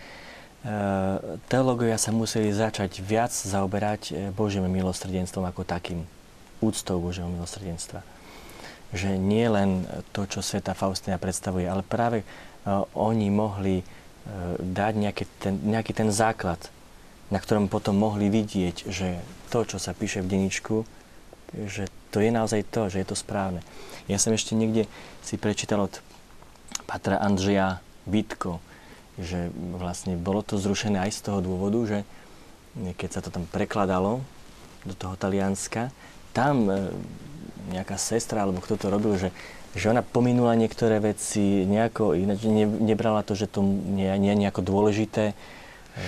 teológovia sa museli začať viac zaoberať Božím milosrdenstvom ako takým, úctou Božieho milosrdenstva. Že nie len to, čo svätá Faustína predstavuje, ale práve oni mohli dať nejaký ten základ, na ktorom potom mohli vidieť, že to, čo sa píše v denníčku, že to je naozaj to, že je to správne. Ja som ešte niekde si prečítal od patra Andreja Vítko, že vlastne bolo to zrušené aj z toho dôvodu, že keď sa to tam prekladalo do toho Talianska, tam nejaká sestra, alebo kto to robil, že ona pominula niektoré veci, nejako, nebrala to, že to nie je nejako dôležité,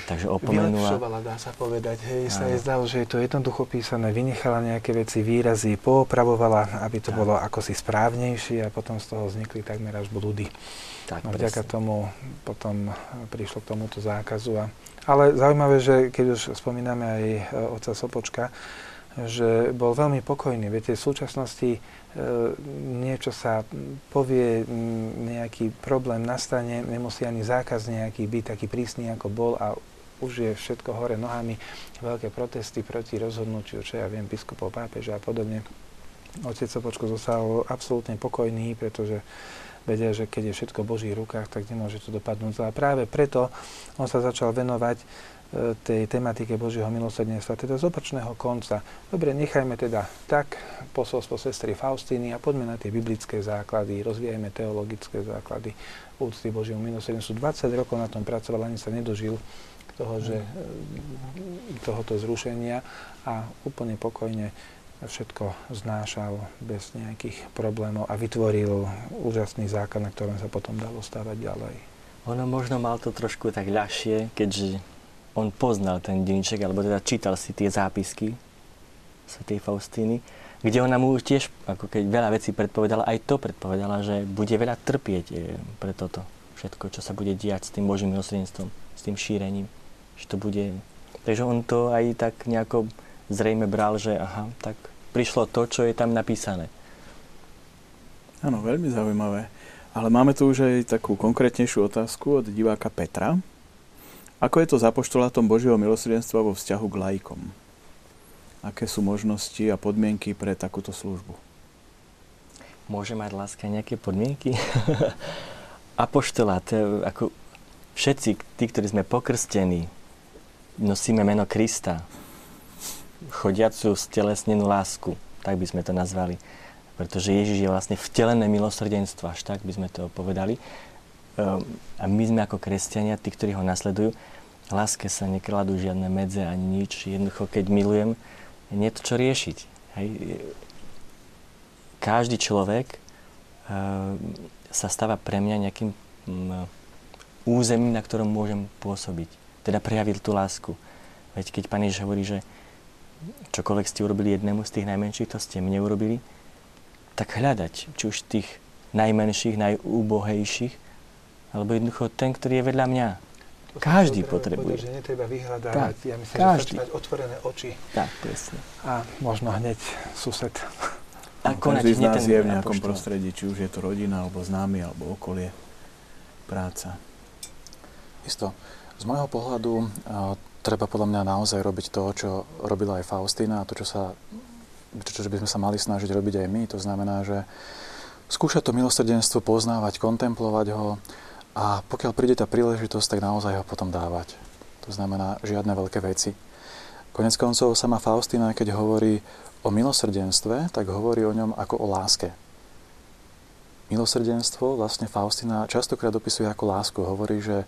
takže opomenula. Vylepšovala, dá sa povedať. Hej, sa jej zdalo, že je to jednoducho písané. Vynechala nejaké veci, výrazy, poopravovala, aby to bolo akosi správnejšie a potom z toho vznikli takmer až blúdy. No, vďaka tomu potom prišlo k tomuto zákazu. Ale zaujímavé, že keď už spomíname aj otca Sopočka, že bol veľmi pokojný. Viete, v súčasnosti niečo sa povie, nejaký problém nastane, nemusí ani zákaz nejaký byť taký prísny, ako bol a už je všetko hore nohami. Veľké protesty proti rozhodnutiu, čo ja viem, biskupov, pápeža a podobne. Otec Sopočko zostal absolútne pokojný, pretože vedia, že keď je všetko v Božích rukách, tak nemôže to dopadnúť. A práve preto on sa začal venovať tej tematike Božieho milosrdenstva, teda z opačného konca. Dobre, nechajme teda tak posolstvo sestry Faustíny a poďme na tie biblické základy, rozvíjajme teologické základy úcty Božiemu milosrdenstvu. 20 rokov na tom pracoval, ani sa nedožil tohoto zrušenia a úplne pokojne všetko znášal bez nejakých problémov a vytvoril úžasný základ, na ktorom sa potom dalo stávať ďalej. Ono možno mal to trošku tak ľahšie, keďže on poznal ten denníček, alebo teda čítal si tie zápisky svätej Faustíny, kde ona mu tiež, ako keď veľa vecí predpovedala, aj to predpovedala, že bude veľa trpieť pre toto všetko, čo sa bude diať s tým Božím milosrdenstvom, s tým šírením, že to bude. Takže on to aj tak nejako zrejme bral, že aha, tak prišlo to, čo je tam napísané. Áno, veľmi zaujímavé. Ale máme tu už aj takú konkrétnejšiu otázku od diváka Petra. Ako je to s apoštolátom Božieho milosrdenstva vo vzťahu k laikom? Aké sú možnosti a podmienky pre takúto službu? Môže mať láska nejaké podmienky? Apoštolát, ako všetci tí, ktorí sme pokrstení, nosíme meno Krista, chodiacu stelesnenú lásku, tak by sme to nazvali. Pretože Ježiš je vlastne vtelené milosrdenstvo, až tak by sme to povedali. A my sme ako kresťania, tí, ktorí ho nasledujú, láske sa nekladú žiadne medze ani nič. Jednoducho, keď milujem, nie je to čo riešiť. Hej. Každý človek sa stáva pre mňa nejakým územím, na ktorom môžem pôsobiť. Teda prejavil tú lásku. Veď keď Pán Ježiš hovorí, že čokoľvek ste urobili jednému z tých najmenších, to ste mne urobili, tak hľadať, či už tých najmenších, najúbohejších, alebo jednoducho ten, ktorý je vedľa mňa. Každý potrebuje. Že netreba vyhľadávať, tak, ja myslím, každý. Že stačí mať otvorené oči. Tak, presne. A možno hneď sused. A každý z nás je v nejakom prostredí, či už je to rodina, alebo známy, alebo okolie, práca. Isto. Z môjho pohľadu treba podľa mňa naozaj robiť to, čo robila aj Faustína a to, čo by sme sa mali snažiť robiť aj my. To znamená, že skúšať to milosrdenstvo poznávať, kontemplovať ho a pokiaľ príde tá príležitosť, tak naozaj ho potom dávať. To znamená žiadne veľké veci. Konec koncov sama Faustína, keď hovorí o milosrdenstve, tak hovorí o ňom ako o láske. Milosrdenstvo vlastne Faustína častokrát opisuje ako lásku. Hovorí, že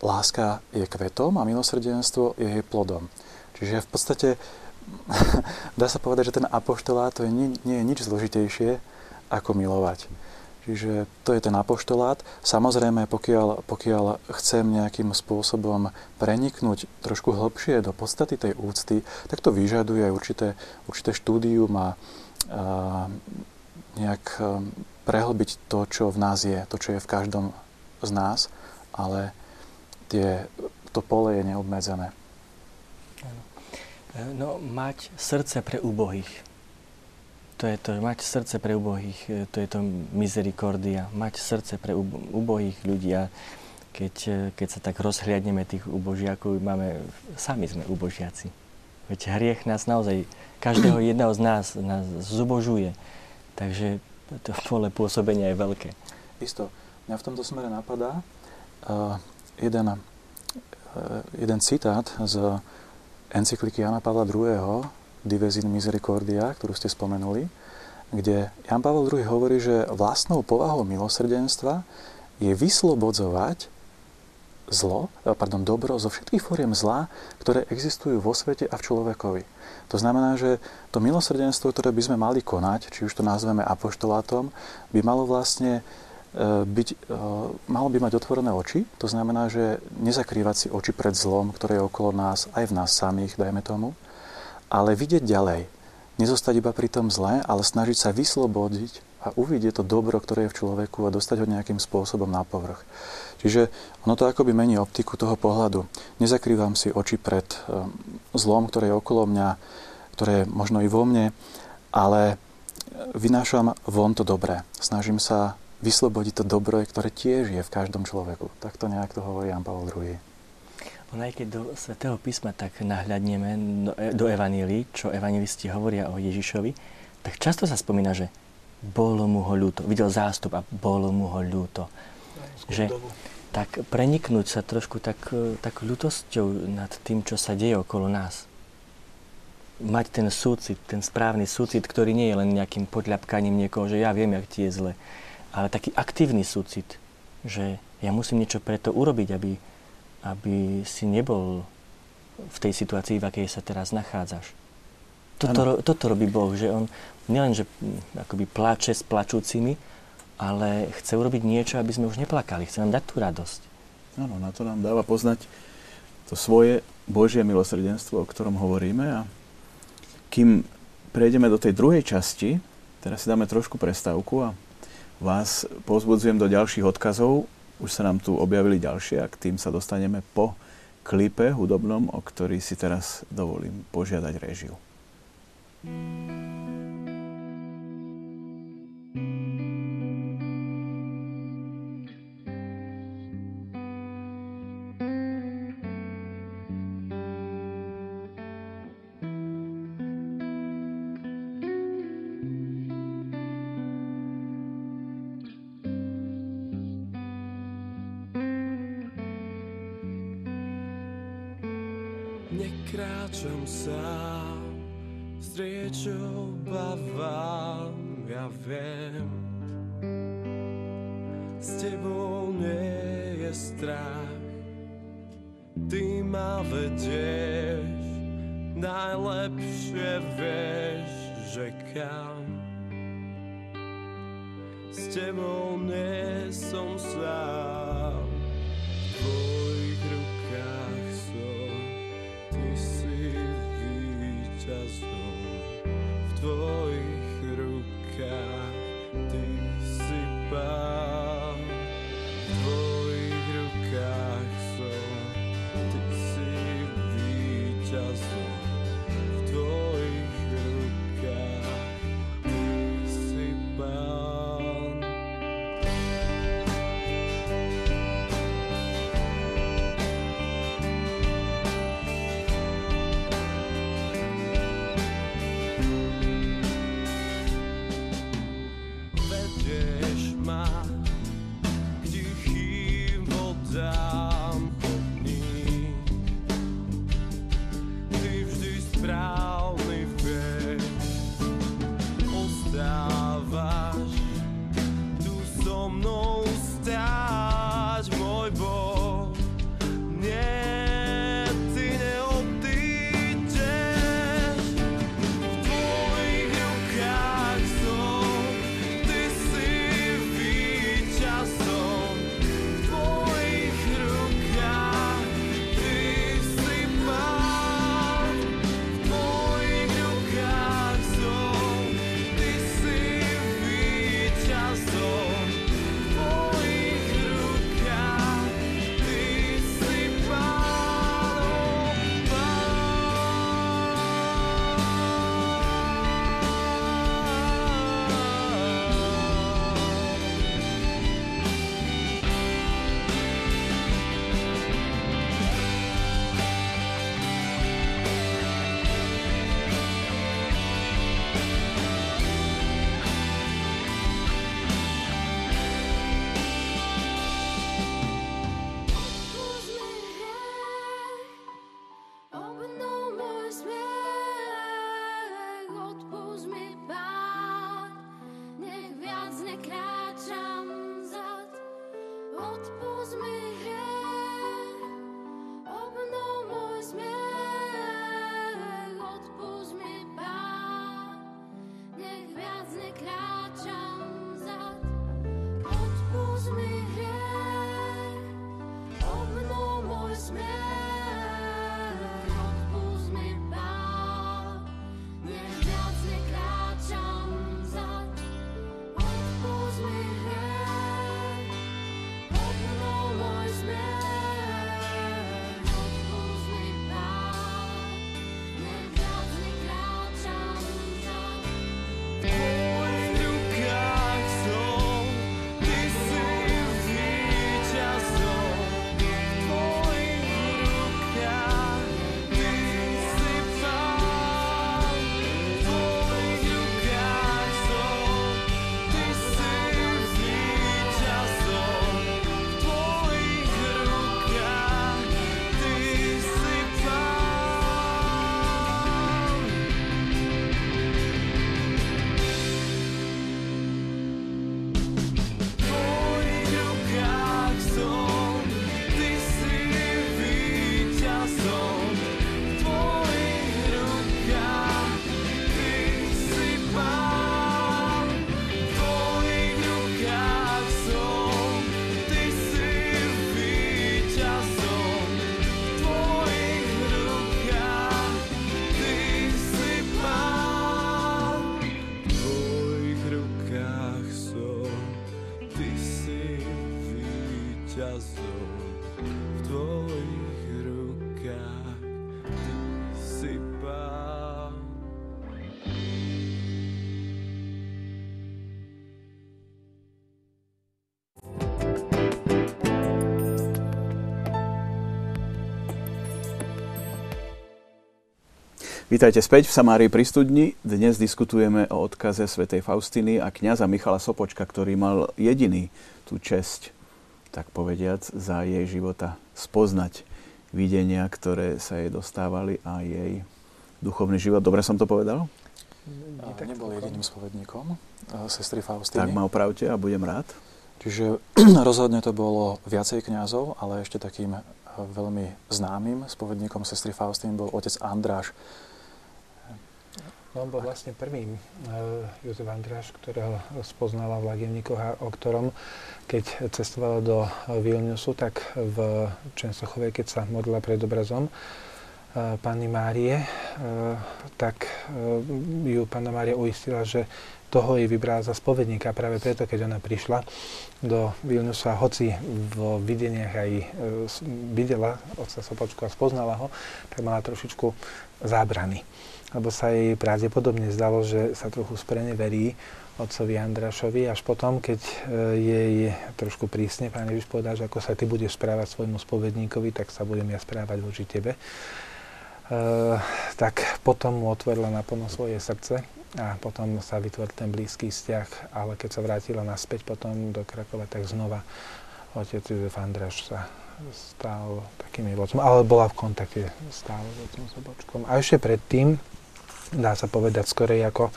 láska je kvetom a milosrdenstvo je jej plodom. Čiže v podstate dá sa povedať, že ten apoštolát to nie je nič zložitejšie ako milovať. Čiže to je ten apoštolát. Samozrejme, pokiaľ chcem nejakým spôsobom preniknúť trošku hlbšie do podstaty tej úcty, tak to vyžaduje aj určité štúdium a nejak prehlbiť to, čo v nás je, to, čo je v každom z nás, ale to pole je neobmedzené. No, mať srdce pre úbohých. To je to, mať srdce pre ubohých, to je to misericordia, mať srdce pre ubohých ľudí a keď sa tak rozhliadneme tých ubožiakov, sami sme ubožiaci. Veď hriech nás naozaj, každého jedného z nás zubožuje, takže to pole pôsobenia je veľké. Isto, mňa v tomto smere napadá jeden citát z encykliky Jána Pavla II., Dives in Misericordia, ktorú ste spomenuli, kde Ján Pavol II hovorí, že vlastnou povahou milosrdenstva je vyslobodzovať dobro zo všetkých foriem zla, ktoré existujú vo svete a v človekovi. To znamená, že to milosrdenstvo, ktoré by sme mali konať, či už to nazveme apoštolátom, by malo vlastne malo by mať otvorené oči, to znamená, že nezakrývať si oči pred zlom, ktoré je okolo nás, aj v nás samých, dajme tomu, ale vidieť ďalej, nezostať iba pri tom zle, ale snažiť sa vyslobodiť a uvidieť to dobro, ktoré je v človeku a dostať ho nejakým spôsobom na povrch. Čiže ono to akoby mení optiku toho pohľadu. Nezakrývam si oči pred zlom, ktoré je okolo mňa, ktoré je možno i vo mne, ale vynášam von to dobré. Snažím sa vyslobodiť to dobro, ktoré tiež je v každom človeku. Tak to nejak to hovorí Ján Pavol II. Ono aj keď do Svätého písma tak nahľadneme do evanílií, čo evanílisti hovoria o Ježišovi, tak často sa spomína, že bolo mu ho ľúto. Videl zástup a bolo mu ho ľúto. Že tak preniknúť sa trošku tak ľútosťou nad tým, čo sa deje okolo nás. Mať ten súcit, ten správny súcit, ktorý nie je len nejakým podľapkaním niekoho, že ja viem, jak ti je zle, ale taký aktívny súcit, že ja musím niečo preto urobiť, aby si nebol v tej situácii, v akej sa teraz nachádzaš. Toto robí Boh, že on nielenže akoby pláče s plačúcimi, ale chce urobiť niečo, aby sme už neplakali. Chce nám dať tú radosť. Áno, na to nám dáva poznať to svoje Božie milosrdenstvo, o ktorom hovoríme. A kým prejdeme do tej druhej časti, teraz si dáme trošku prestávku a vás povzbudzujem do ďalších odkazov. Už sa nám tu objavili ďalšie a k tým sa dostaneme po klipe hudobnom, o ktorý si teraz dovolím požiadať réžiu. Nekráčam sám, s riečou bavám, ja viem. S tebou nie je strach, ty ma vedieš, najlepšie vieš, že kam. S tebou nie som sám, v tvojich rukách som. Ty si víťazom v tvojich rukách, ty si pán v tvojich rukách som. Vítajte späť v Samárii pri studni. Dnes diskutujeme o odkaze svätej Faustiny a kňaza Michala Sopočka, ktorý mal jediný tú česť, tak povediac, za jej života spoznať videnia, ktoré sa jej dostávali a jej duchovný život. Dobre som to povedal? Nebol jediným spovedníkom sestry Faustiny. Tak ma opravte a budem rád. Čiže rozhodne to bolo viacej kňazov, ale ešte takým veľmi známym spovedníkom sestry Faustíny bol otec Andraš. On bol vlastne prvým Jozef Andraš, ktorého spoznala v Lagiewnikach a o ktorom, keď cestovala do Vilniusu, tak v Częstochovej, keď sa modlila pred obrazom Panny Márie, tak ju Panna Mária uistila, že toho jej vybrala za spovedníka. Práve preto, keď ona prišla do Vilniusa, hoci v videniach aj videla otca Sopočku a spoznala ho, tak mala trošičku zábrany. Lebo sa jej pravdepodobne zdalo, že sa trochu spreneverí otcovi Andrašovi, až potom, keď jej trošku prísne Pán Ježiš povedal, že ako sa ty budeš správať svojmu spovedníkovi, tak sa budem ja správať voči tebe. Tak potom mu otvorila naplno svoje srdce a potom sa vytvoril ten blízky vzťah, ale keď sa vrátila naspäť potom do Krakova, tak znova otec Jozef Andraš sa stal takým vodcom, ale bola v kontakte stále s otcom Sopočkom. A ešte predtým, dá sa povedať skorej ako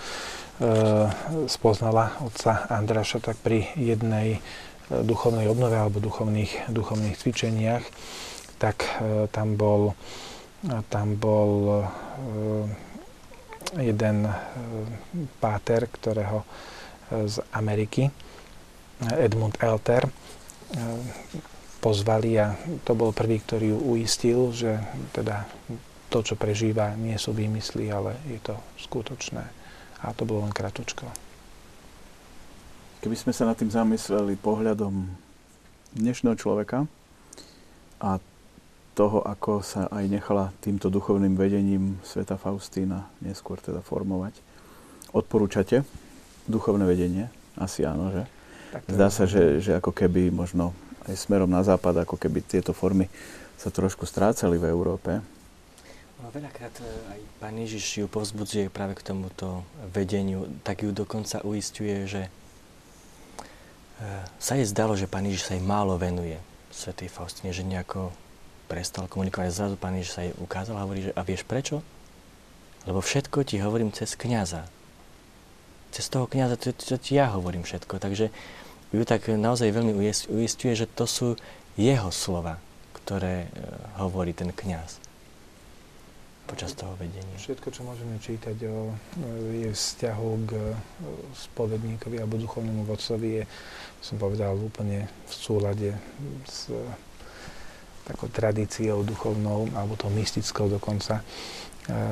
spoznala otca Andraša, tak pri jednej duchovnej obnove alebo duchovných cvičeniach, tak tam bol jeden páter, ktorého z Ameriky, Edmund Elter, pozvali a to bol prvý, ktorý ju uistil, že teda to, čo prežíva, nie sú výmysly, ale je to skutočné. A to bolo len kratučko. Keby sme sa nad tým zamysleli pohľadom dnešného človeka a toho, ako sa aj nechala týmto duchovným vedením svätá Faustína neskôr teda formovať. Odporúčate duchovné vedenie? Asi áno, že? Zdá sa, že ako keby možno aj smerom na západ, ako keby tieto formy sa trošku strácali v Európe. No, veľakrát aj Pán Ježiš ju povzbudzuje práve k tomuto vedeniu. Tak ju dokonca uisťuje, že sa jej zdalo, že Pán Ježiš sa jej málo venuje svätej Faustine, že nejako prestal komunikovať. Zrazu Pán Ježiš sa jej ukázal a hovorí, že a vieš prečo? Lebo všetko ti hovorím cez kňaza. Cez toho kňaza, to ti ja hovorím všetko. Takže ju tak naozaj veľmi uisťuje, že to sú jeho slova, ktoré hovorí ten kňaz. počas toho vedenia. Všetko, čo môžeme čítať o jej vzťahu k spovedníkovi alebo duchovnému vodcovi je, som povedal, úplne v súlade s takou tradíciou duchovnou alebo tou mystickou dokonca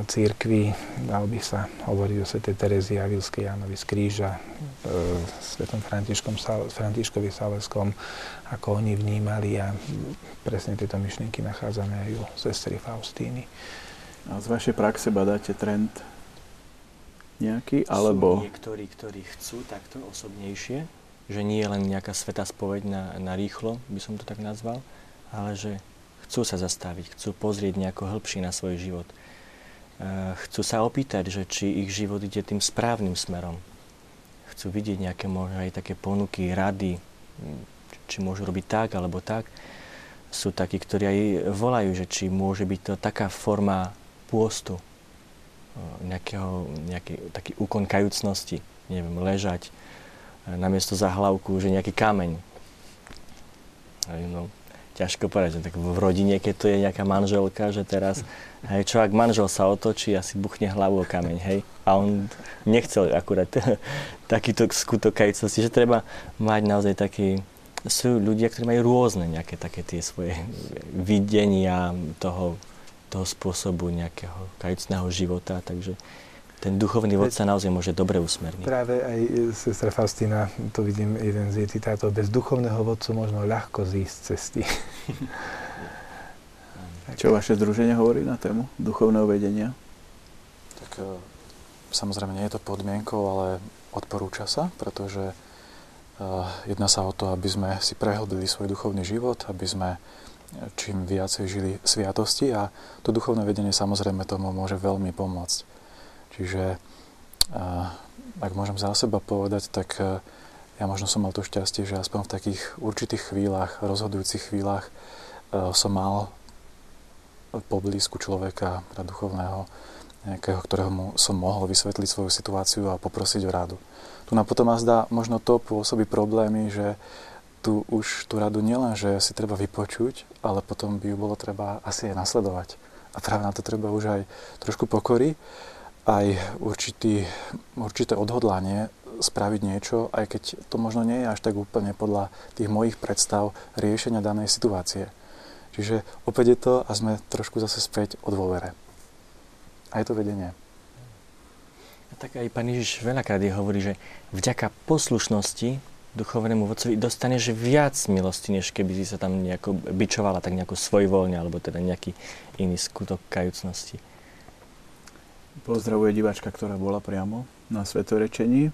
cirkvi. Dal by sa hovoriť o svätej Terezii Avilskej, Jánovi z Kríža, svätom Františkovi Saleskom, ako oni vnímali, a presne tieto myšlienky nachádzame aj u sestry Faustíny. A z vašej praxe badáte trend nejaký, alebo... Sú niektorí, ktorí chcú takto osobnejšie, že nie je len nejaká svätá spoveď na rýchlo, by som to tak nazval, ale že chcú sa zastaviť, chcú pozrieť nejako hĺbšie na svoj život. Chcú sa opýtať, že či ich život ide tým správnym smerom. Chcú vidieť nejaké možno aj také ponuky, rady, či môžu robiť tak, alebo tak. Sú takí, ktorí aj volajú, že či môže byť to taká forma pôstu, nejaký taký úkon kajúcnosti, neviem, ležať namiesto za hlavku, že nejaký kameň. No, ťažko povedať, tak v rodine, keď to je nejaká manželka, že teraz, hej, čo ak manžel sa otočí a si buchne hlavu o kameň, hej, a on nechcel akurát takýto skutok kajúcnosti, že treba mať naozaj taký... Sú ľudia, ktorí majú rôzne nejaké také tie svoje videnia toho spôsobu nejakého kajúcneho života, takže ten duchovný vodca naozaj môže dobre usmerniť. Práve aj sestra Faustína, tu vidím jeden z jej citátov, bez duchovného vodcu možno ľahko zísť cesty. Čo vaše združenie hovorí na tému duchovného vedenia? Tak samozrejme nie je to podmienkou, ale odporúča sa, pretože jedná sa o to, aby sme si prehlbili svoj duchovný život, aby sme čím viacej žili sviatosti, a to duchovné vedenie samozrejme tomu môže veľmi pomôcť. Čiže ak môžem za seba povedať, tak ja možno som mal to šťastie, že aspoň v takých určitých chvíľach, rozhodujúcich chvíľach som mal poblízku človeka, teda duchovného, nejakého, ktorému som mohol vysvetliť svoju situáciu a poprosiť o radu. Tu na potom ma zdá, možno to pôsobí problémy, že tu už tú radu nielen, že si treba vypočuť, ale potom by ju bolo treba asi aj nasledovať. A práve na to treba už aj trošku pokory, aj určité odhodlanie spraviť niečo, aj keď to možno nie je až tak úplne podľa tých mojich predstav riešenia danej situácie. Čiže opäť je to, a sme trošku zase späť o dôvere. Aj to vedenie. A tak aj Pán Ježiš veľakrát hovorí, že vďaka poslušnosti duchovnému vodcovi dostaneš viac milosti, než keby si sa tam nejako bičovala, tak nejako svojvoľne, alebo teda nejaký iný skutok kajúcnosti. Pozdravuje diváčka, ktorá bola priamo na svetorečení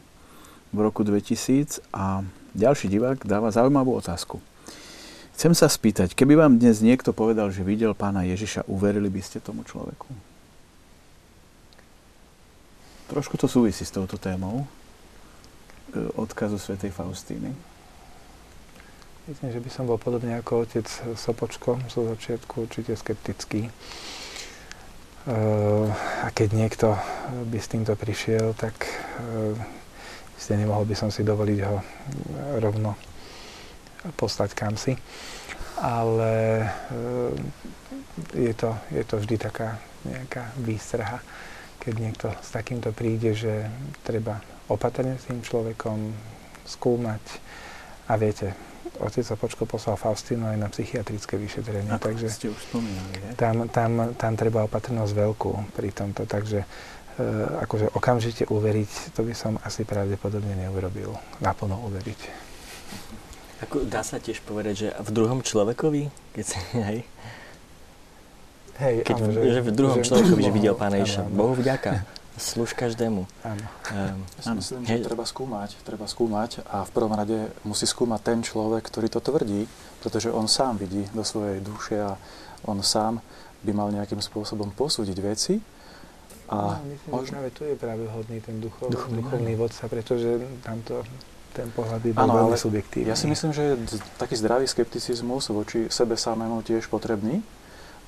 v roku 2000, a ďalší divák dáva zaujímavú otázku. Chcem sa spýtať, keby vám dnes niekto povedal, že videl Pána Ježiša, uverili by ste tomu človeku? Trošku to súvisí s touto témou odkazu svätej Faustíny. Myslím, že by som bol podobne ako otec Sopočko zo začiatku určite skeptický. A keď niekto by s týmto prišiel, tak nemohol by som si dovoliť ho rovno poslať kamsi. Ale je to vždy taká nejaká výstraha, keď niekto s takýmto príde, že treba opatrne s tým človekom skúmať. A viete, otec Sopočko poslal Faustínu aj na psychiatrické vyšetrenie, takže ste už spomínali, tam treba opatrnosť veľkú pri tomto, takže akože okamžite uveriť, to by som asi pravdepodobne neurobil, naplno uveriť. Ako, dá sa tiež povedať, že v druhom človekovi, keď sa aj... Hej, keď, áno, že v druhom človeku, že videl Pána Ježiša. Bohu vďaka. Slúž každému. Áno. Myslím, že treba skúmať, a v prvom rade musí skúmať ten človek, ktorý to tvrdí, pretože on sám vidí do svojej duše a on sám by mal nejakým spôsobom posúdiť veci. A myslím, že práve tu je práve hodný ten duchovný vodca, pretože tamto ten pohľad je veľmi subjektívny. Ja si myslím, že taký zdravý skepticizmus voči sebe samému tiež potrebný,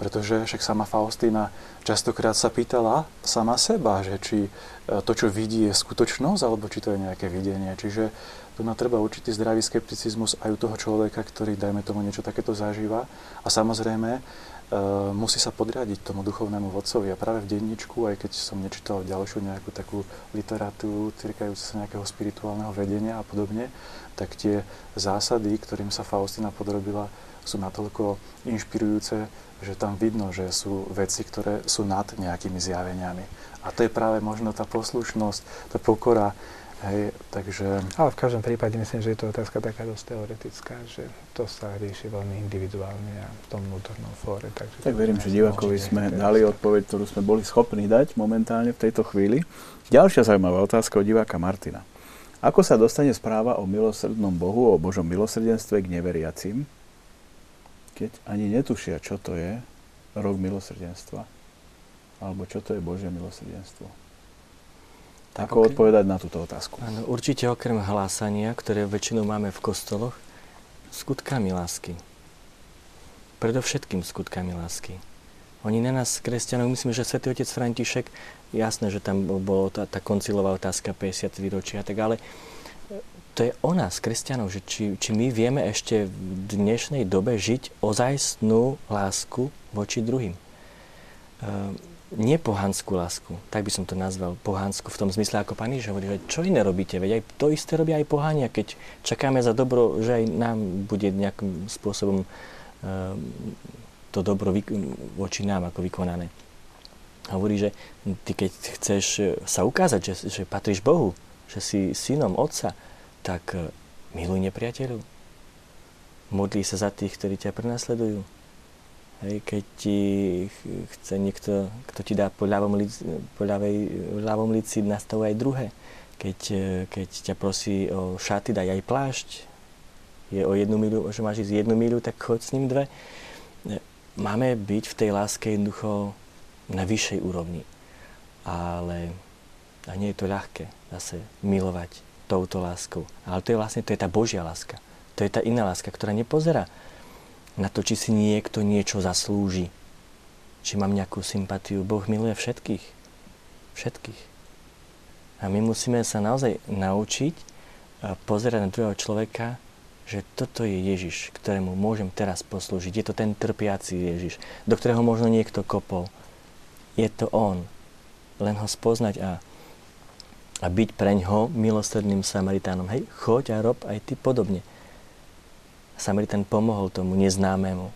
pretože však sama Faustína častokrát sa pýtala sama seba, že či to, čo vidí, je skutočnosť, alebo či to je nejaké videnie. Čiže tu no treba určitý zdravý skepticizmus aj u toho človeka, ktorý, dajme tomu, niečo takéto zažíva. A samozrejme, musí sa podriadiť tomu duchovnému vodcovi. A práve v denníčku, aj keď som nečítal ďalšiu nejakú takú literatúru týkajúcu sa nejakého spirituálneho vedenia a podobne, tak tie zásady, ktorým sa Faustína podrobila, sú natoľko inšpirujúce, že tam vidno, že sú veci, ktoré sú nad nejakými zjaveniami. A to je práve možno tá poslušnosť, tá pokora. Hej, takže... Ale v každom prípade myslím, že je to otázka taká dosť teoretická, že to sa rieši veľmi individuálne a v tom vnútornom fóre. Takže tak verím, že divákovi sme dali odpoveď, ktorú sme boli schopní dať momentálne v tejto chvíli. Ďalšia zaujímavá otázka od diváka Martina. Ako sa dostane správa o milosrdnom Bohu, o Božom milosrdenstve k neveriacim, keď ani netušia, čo to je rok milosrdenstva? Alebo čo to je Božie milosrdenstvo? Ako odpovedať na túto otázku? Áno, určite okrem hlásania, ktoré väčšinou máme v kostoloch, skutkami lásky. Predovšetkým skutkami lásky. Oni na nás, kresťanov, myslím, že svätý otec František, jasné, že tam bola tá koncilová otázka 50. ročia, tak ale to je o nás, kresťanov, že či my vieme ešte v dnešnej dobe žiť ozajstnú lásku voči druhým. Nie pohanskú lásku, tak by som to nazval, pohanskú v tom zmysle, ako pán Ježiš hovorí, že čo iné robíte, veď aj to isté robia aj pohania, keď čakáme za dobro, že aj nám bude nejakým spôsobom to dobro voči nám ako vykonané. Hovorí, že ty keď chceš sa ukázať, že patríš Bohu, že si synom Otca, tak miluj nepriateľov, modlí sa za tých, ktorí ťa prenasledujú. Hej, keď ti chce niekto, kto ti dá po ľavom líci, nastavuj aj druhé. Keď ťa prosí o šaty, daj aj plášť. Je o jednu milu, že máš ísť jednu milu, tak choď s ním dve. Máme byť v tej láske jednoducho na vyššej úrovni. A nie je to ľahké zase milovať touto láskou. Ale to je tá Božia láska. To je tá iná láska, ktorá nepozerá na to, či si niekto niečo zaslúži. Či mám nejakú sympatiu. Boh miluje všetkých. Všetkých. A my musíme sa naozaj naučiť pozerať na druhého človeka, že toto je Ježiš, ktorému môžem teraz poslúžiť. Je to ten trpiaci Ježiš, do ktorého možno niekto kopol. Je to on. Len ho spoznať a byť preňho milosrdným Samaritánom. Hej, choď a rob aj ty podobne. Samaritan pomohol tomu neznámému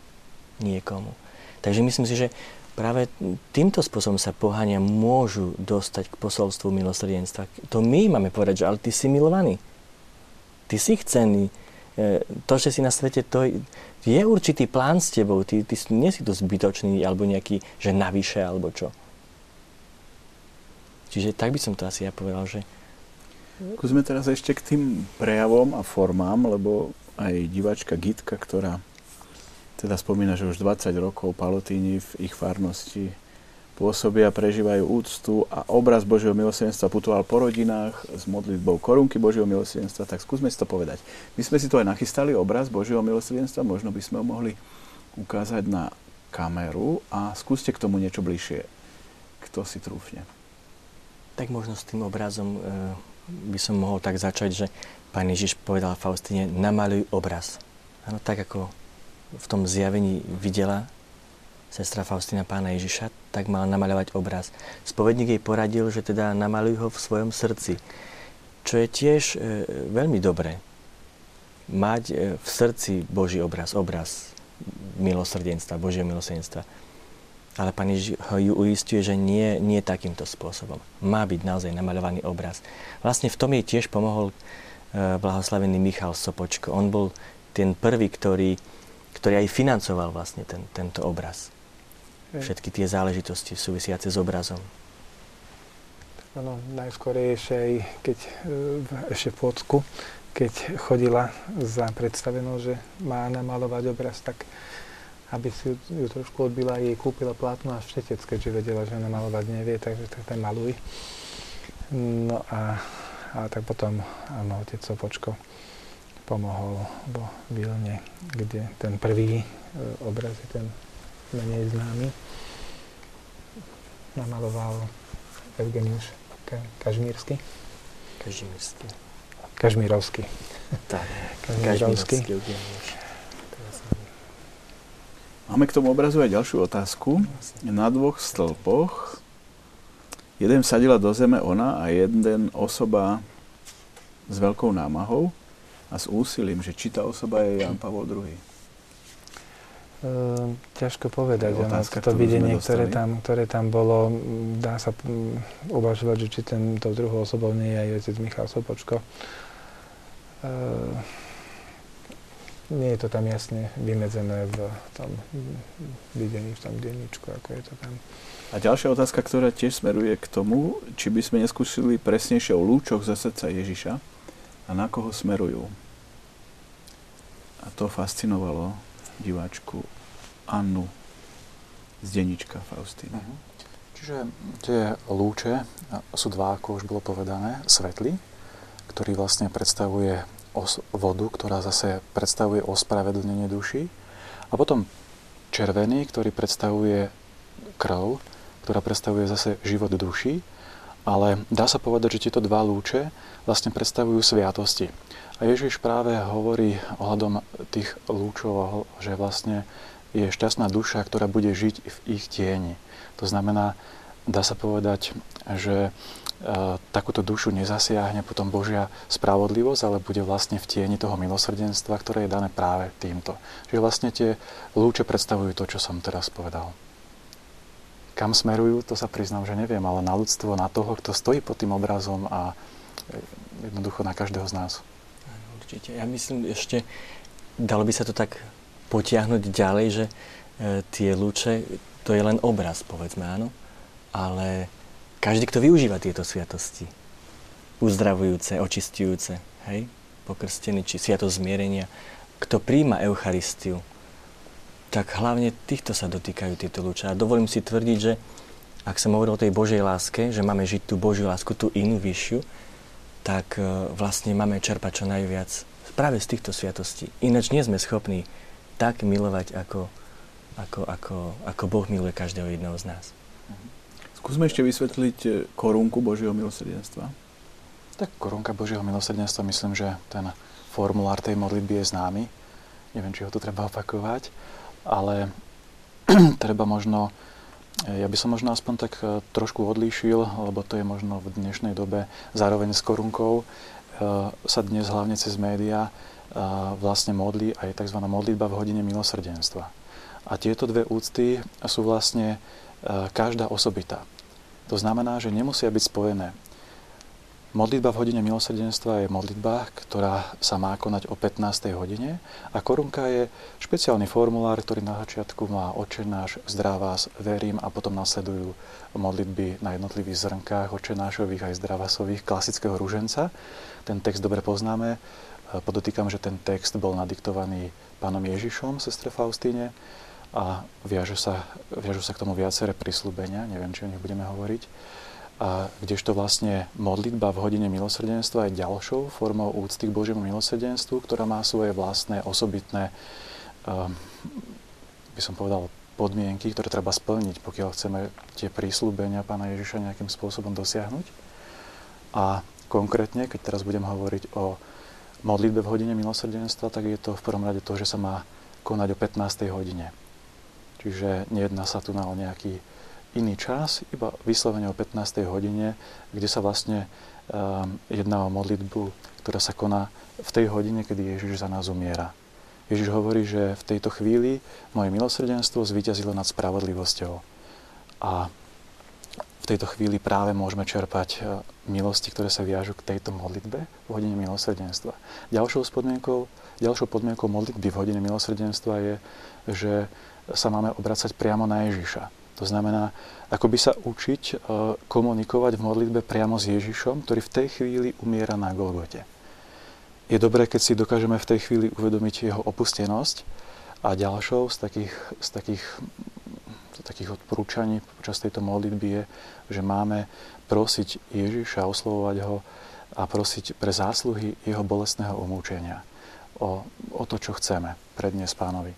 niekomu. Takže myslím si, že práve týmto spôsobom sa pohania môžu dostať k posolstvu milosrdenstva. To my máme povedať, že ale ty si milovaný. Ty si chcený. To, že si na svete, to je určitý plán s tebou. Ty nie si tu zbytočný, alebo nejaký, že navyše, alebo čo. Čiže tak by som to asi ja povedal, že... Skúsme teraz ešte k tým prejavom a formám, lebo aj diváčka Gitka, ktorá teda spomína, že už 20 rokov Palotíni v ich farnosti pôsobia, prežívajú úctu a obraz Božieho milosrdenstva putoval po rodinách s modlitbou korunky Božieho milosrdenstva, tak skúsme si to povedať. My sme si tu aj nachystali obraz Božieho milosrdenstva, možno by sme ho mohli ukázať na kameru a skúste k tomu niečo bližšie. Kto si trúfne? Tak možno s tým obrazom by som mohol tak začať, že Pán Ježiš povedal Faustine, namaľuj obraz. Áno, tak ako v tom zjavení videla sestra Faustina Pána Ježiša, tak mal namaľovať obraz. Spovedník jej poradil, že teda namaľuj ho v svojom srdci. Čo je tiež veľmi dobré. Mať v srdci Boží obraz milosrdenstva, Božieho milosrdenstva. Ale Pán Ježiš ho uistuje, že nie takýmto spôsobom. Má byť naozaj namaľovaný obraz. Vlastne v tom jej tiež pomohol blahoslavený Michal Sopočko. On bol ten prvý, ktorý aj financoval vlastne tento obraz. Všetky tie záležitosti súvisiace s obrazom. Áno, najskorejšie aj keď ešte v Płocku, keď chodila za predstavenou, že má namalovať obraz, tak aby si ju trošku odbila, jej kúpila plátno a štetec, keďže vedela, že namalovať nevie, takže tak maluj. No a tak potom, áno, otec Sopočko pomohol vo Vilne, kde ten prvý obraz je ten menej známy. Namaloval Eugeniusz Kazimirowski. Kazimirowski. Tak, Kazimirowski. Máme k tomu obrazu aj ďalšiu otázku. Na dvoch stĺpoch jeden vsadila do zeme ona a jeden osoba s veľkou námahou a s úsilím, že či tá osoba je Ján Pavol II. Ťažko povedať. Otázka, to videnie, ktoré tam bolo, dá sa uvažovať, že či tento druhou osobou nie je aj otec Michal Sopočko. Nie je to tam jasne vymedzené v tom videní, v tom denníčku, ako je to tam. A ďalšia otázka, ktorá tiež smeruje k tomu, či by sme neskúšili presnejšie o lúčoch zo srdca Ježiša a na koho smerujú. A to fascinovalo diváčku Annu z denníčka Faustína. Čiže tie lúče sú dva, ako už bolo povedané, svetli, ktorý vlastne predstavuje vodu, ktorá zase predstavuje ospravedlnenie duši. A potom červený, ktorý predstavuje krv, ktorá predstavuje zase život duši. Ale dá sa povedať, že tieto dva lúče vlastne predstavujú sviatosti. A Ježiš práve hovorí ohľadom tých lúčov, že vlastne je šťastná duša, ktorá bude žiť v ich tieni. To znamená, dá sa povedať, že takúto dušu nezasiahne potom Božia spravodlivosť, ale bude vlastne v tieni toho milosrdenstva, ktoré je dané práve týmto. Že vlastne tie lúče predstavujú to, čo som teraz povedal. Kam smerujú, to sa priznám, že neviem, ale na ľudstvo, na toho, kto stojí pod tým obrazom a jednoducho na každého z nás. Áno, určite. Ja myslím, ešte dalo by sa to tak potiahnuť ďalej, že tie lúče, to je len obraz, povedzme, áno, ale každý, kto využíva tieto sviatosti, uzdravujúce, očistujúce, hej, pokrstený, či sviatosť zmierenia, kto príjma Eucharistiu, tak hlavne týchto sa dotýkajú tieto lúče. A dovolím si tvrdiť, že ak som hovoril o tej Božej láske, že máme žiť tú Božiu lásku, tú inú, vyššiu, tak vlastne máme čerpať čo najviac práve z týchto sviatostí. Ináč nie sme schopní tak milovať, ako Boh miluje každého jedného z nás. Skúsme ešte vysvetliť korunku Božieho milosrdenstva. Tak korunka Božieho milosrdenstva, myslím, že ten formulár tej modlitby je známy. Neviem, či ho tu treba opakovať, ale treba možno, ja by som možno aspoň tak trošku odlíšil, lebo to je možno v dnešnej dobe zároveň s korunkou. Sa dnes hlavne cez médiá vlastne modlí aj tzv. Modlitba v hodine milosrdenstva. A tieto dve úcty sú vlastne každá osobitá. To znamená, že nemusia byť spojené. Modlitba v hodine milosrdenstva je modlitba, ktorá sa má konať o 15. hodine a korunka je špeciálny formulár, ktorý na začiatku má Otče náš, zdrá vás, verím a potom nasledujú modlitby na jednotlivých zrnkách Otče nášových aj zdravasových klasického ruženca. Ten text dobre poznáme. Podotýkam, že ten text bol nadiktovaný pánom Ježišom, sestre Faustíne. A viažu sa k tomu viaceré prisľúbenia, neviem, či o nich budeme hovoriť. A kdežto vlastne modlitba v hodine milosrdenstva je ďalšou formou úcty k Božiemu milosrdenstvu, ktorá má svoje vlastné osobitné, by som povedal, podmienky, ktoré treba splniť, pokiaľ chceme tie prisľúbenia pána Ježiša nejakým spôsobom dosiahnuť. A konkrétne, keď teraz budem hovoriť o modlitbe v hodine milosrdenstva, tak je to v prvom rade to, že sa má konať o 15. hodine. Čiže nejedná sa tu na nejaký iný čas, iba vyslovene o 15. hodine, kde sa vlastne jedná o modlitbu, ktorá sa koná v tej hodine, kedy Ježiš za nás umiera. Ježiš hovorí, že v tejto chvíli moje milosrdenstvo zvíťazilo nad spravodlivosťou. A v tejto chvíli práve môžeme čerpať milosti, ktoré sa viažú k tejto modlitbe v hodine milosrdenstva. Ďalšou podmienkou modlitby v hodine milosrdenstva je, že sa máme obracať priamo na Ježiša. To znamená, akoby sa učiť komunikovať v modlitbe priamo s Ježišom, ktorý v tej chvíli umiera na Golgote. Je dobré, keď si dokážeme v tej chvíli uvedomiť jeho opustenosť. A ďalšou z takých odporúčaní počas tejto modlitby je, že máme prosiť Ježiša, oslovovať ho a prosiť pre zásluhy jeho bolestného umúčenia. O to, čo chceme predniesť pánovi.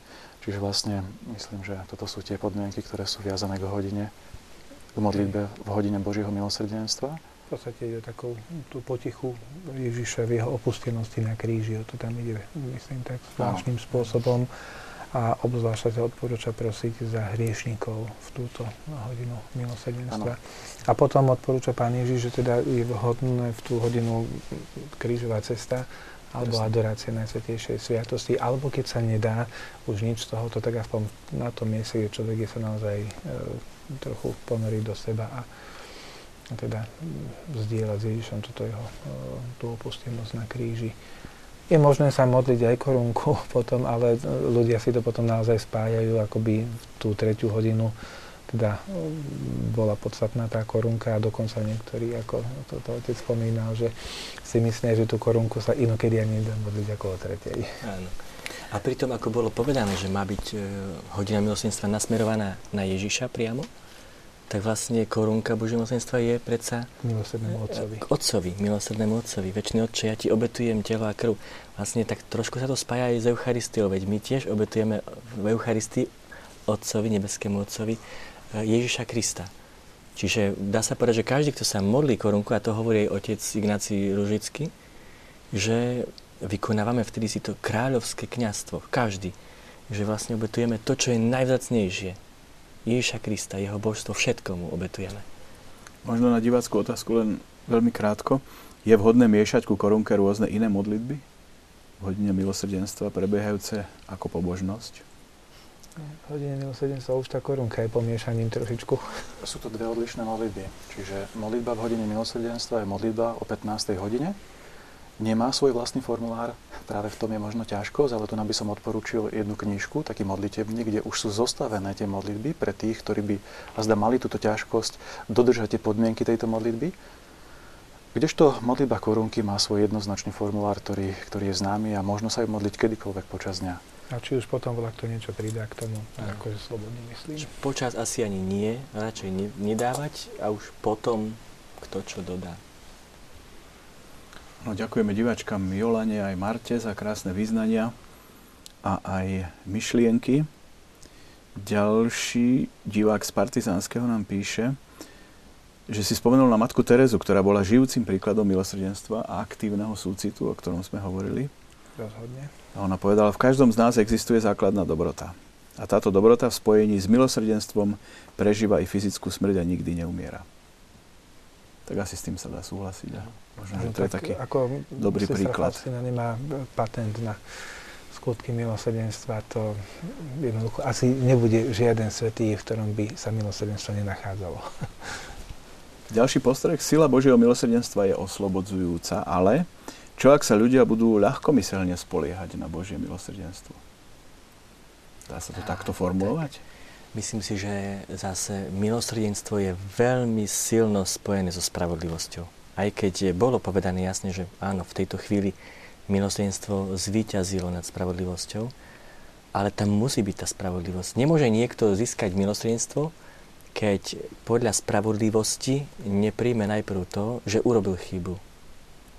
Čiže vlastne myslím, že toto sú tie podmienky, ktoré sú viazané k hodine, k modlitbe v hodine Božieho milosrdenstva. V podstate ide takú tú potichu Ježiša v jeho opustenosti na kríži. To tam ide, myslím, tak zvláštnym spôsobom. A obzvlášť sa odporúča prosiť za hriešnikov v túto hodinu milosrdenstva. A potom odporúča Pán Ježiš, že teda je vhodné v tú hodinu krížová cesta alebo adorácia Najsvätejšej sviatosti, alebo keď sa nedá už nič z tohoto, tak aspoň na tom mieste, kde človek je sa naozaj trochu ponorí do seba a teda zdieľať s Ježišom túto jeho tú opustenosť na kríži. Je možné sa modliť aj korunku potom, ale ľudia si to potom naozaj spájajú, akoby v tú tretiu hodinu teda bola podstatná tá korunka a dokonca niektorí, ako to otec spomínal, že si myslia, že tú korunku sa inokedy ani nedá modliť ako o tretej. Áno. A pritom, ako bolo povedané, že má byť hodina milosrdenstva nasmerovaná na Ježiša priamo, tak vlastne korunka Božieho milosrdenstva je predsa milosrdnému otcovi. K otcovi, milosrdnému otcovi. Večný Otče, ja ti obetujem telo a krv. Vlastne tak trošku sa to spája aj s Eucharistiou, veď my tiež obetujeme v Eucharistii Otcovi, nebeskému Otcovi, Ježiša Krista. Čiže dá sa povedať, že každý, kto sa modlí korunku, a to hovorí aj otec Ignácii Ružický, že vykonávame vtedy si to kráľovské kňazstvo, každý. Že vlastne obetujeme to, čo je najvzácnejšie. Ježiša Krista, jeho božstvo, všetkomu obetujeme. Možno na divácku otázku len veľmi krátko. Je vhodné miešať ku korunke rôzne iné modlitby? V hodine milosrdenstva prebiehajúce ako pobožnosť? V hodine milosrdenstva už tá korunka je pomiešaním trošičku. Sú to dve odlišné modlitby. Čiže modlitba v hodine milosrdenstva je modlitba o 15. hodine. Nemá svoj vlastný formulár, práve v tom je možno ťažkosť, ale tu nám by som odporúčil jednu knižku, taký modlitebník, kde už sú zostavené tie modlitby pre tých, ktorí by azda mali túto ťažkosť dodržať tie podmienky tejto modlitby. Kdežto modlitba korunky má svoj jednoznačný formulár, ktorý je známy a možno sa ju modliť kedykoľvek počas dňa. A či už potom volá kto niečo pridá k tomu, akože slobodne myslím? Počas asi ani nie, radšej nedávať a už potom kto čo dodá. No, ďakujeme diváčkam Jolane aj Marte za krásne vyznania a aj myšlienky. Ďalší divák z Partizánskeho nám píše, že si spomenul na matku Terezu, ktorá bola žijúcim príkladom milosrdenstva a aktívneho súcitu, o ktorom sme hovorili. Rozhodne. A ona povedala, v každom z nás existuje základná dobrota. A táto dobrota v spojení s milosrdenstvom prežíva i fyzickú smrť a nikdy neumiera. Tak asi s tým sa dá súhlasiť. Možno, že to je taký ako dobrý príklad. Sv. Faustína nemá patent na skutky milosrdenstva, to jednoducho asi nebude žiaden svätý, v ktorom by sa milosrdenstvo nenachádzalo. Ďalší postreh. Sila Božieho milosrdenstva je oslobodzujúca, ale čo ak sa ľudia budú ľahkomyselne spoliehať na Božie milosrdenstvo? Dá sa to takto formulovať? Tak. Myslím si, že zase milosrdenstvo je veľmi silno spojené so spravodlivosťou. Aj keď bolo povedané jasne, že áno, v tejto chvíli milosrdenstvo zvíťazilo nad spravodlivosťou, ale tam musí byť tá spravodlivosť. Nemôže niekto získať milosrdenstvo, keď podľa spravodlivosti nepríjme najprv to, že urobil chybu.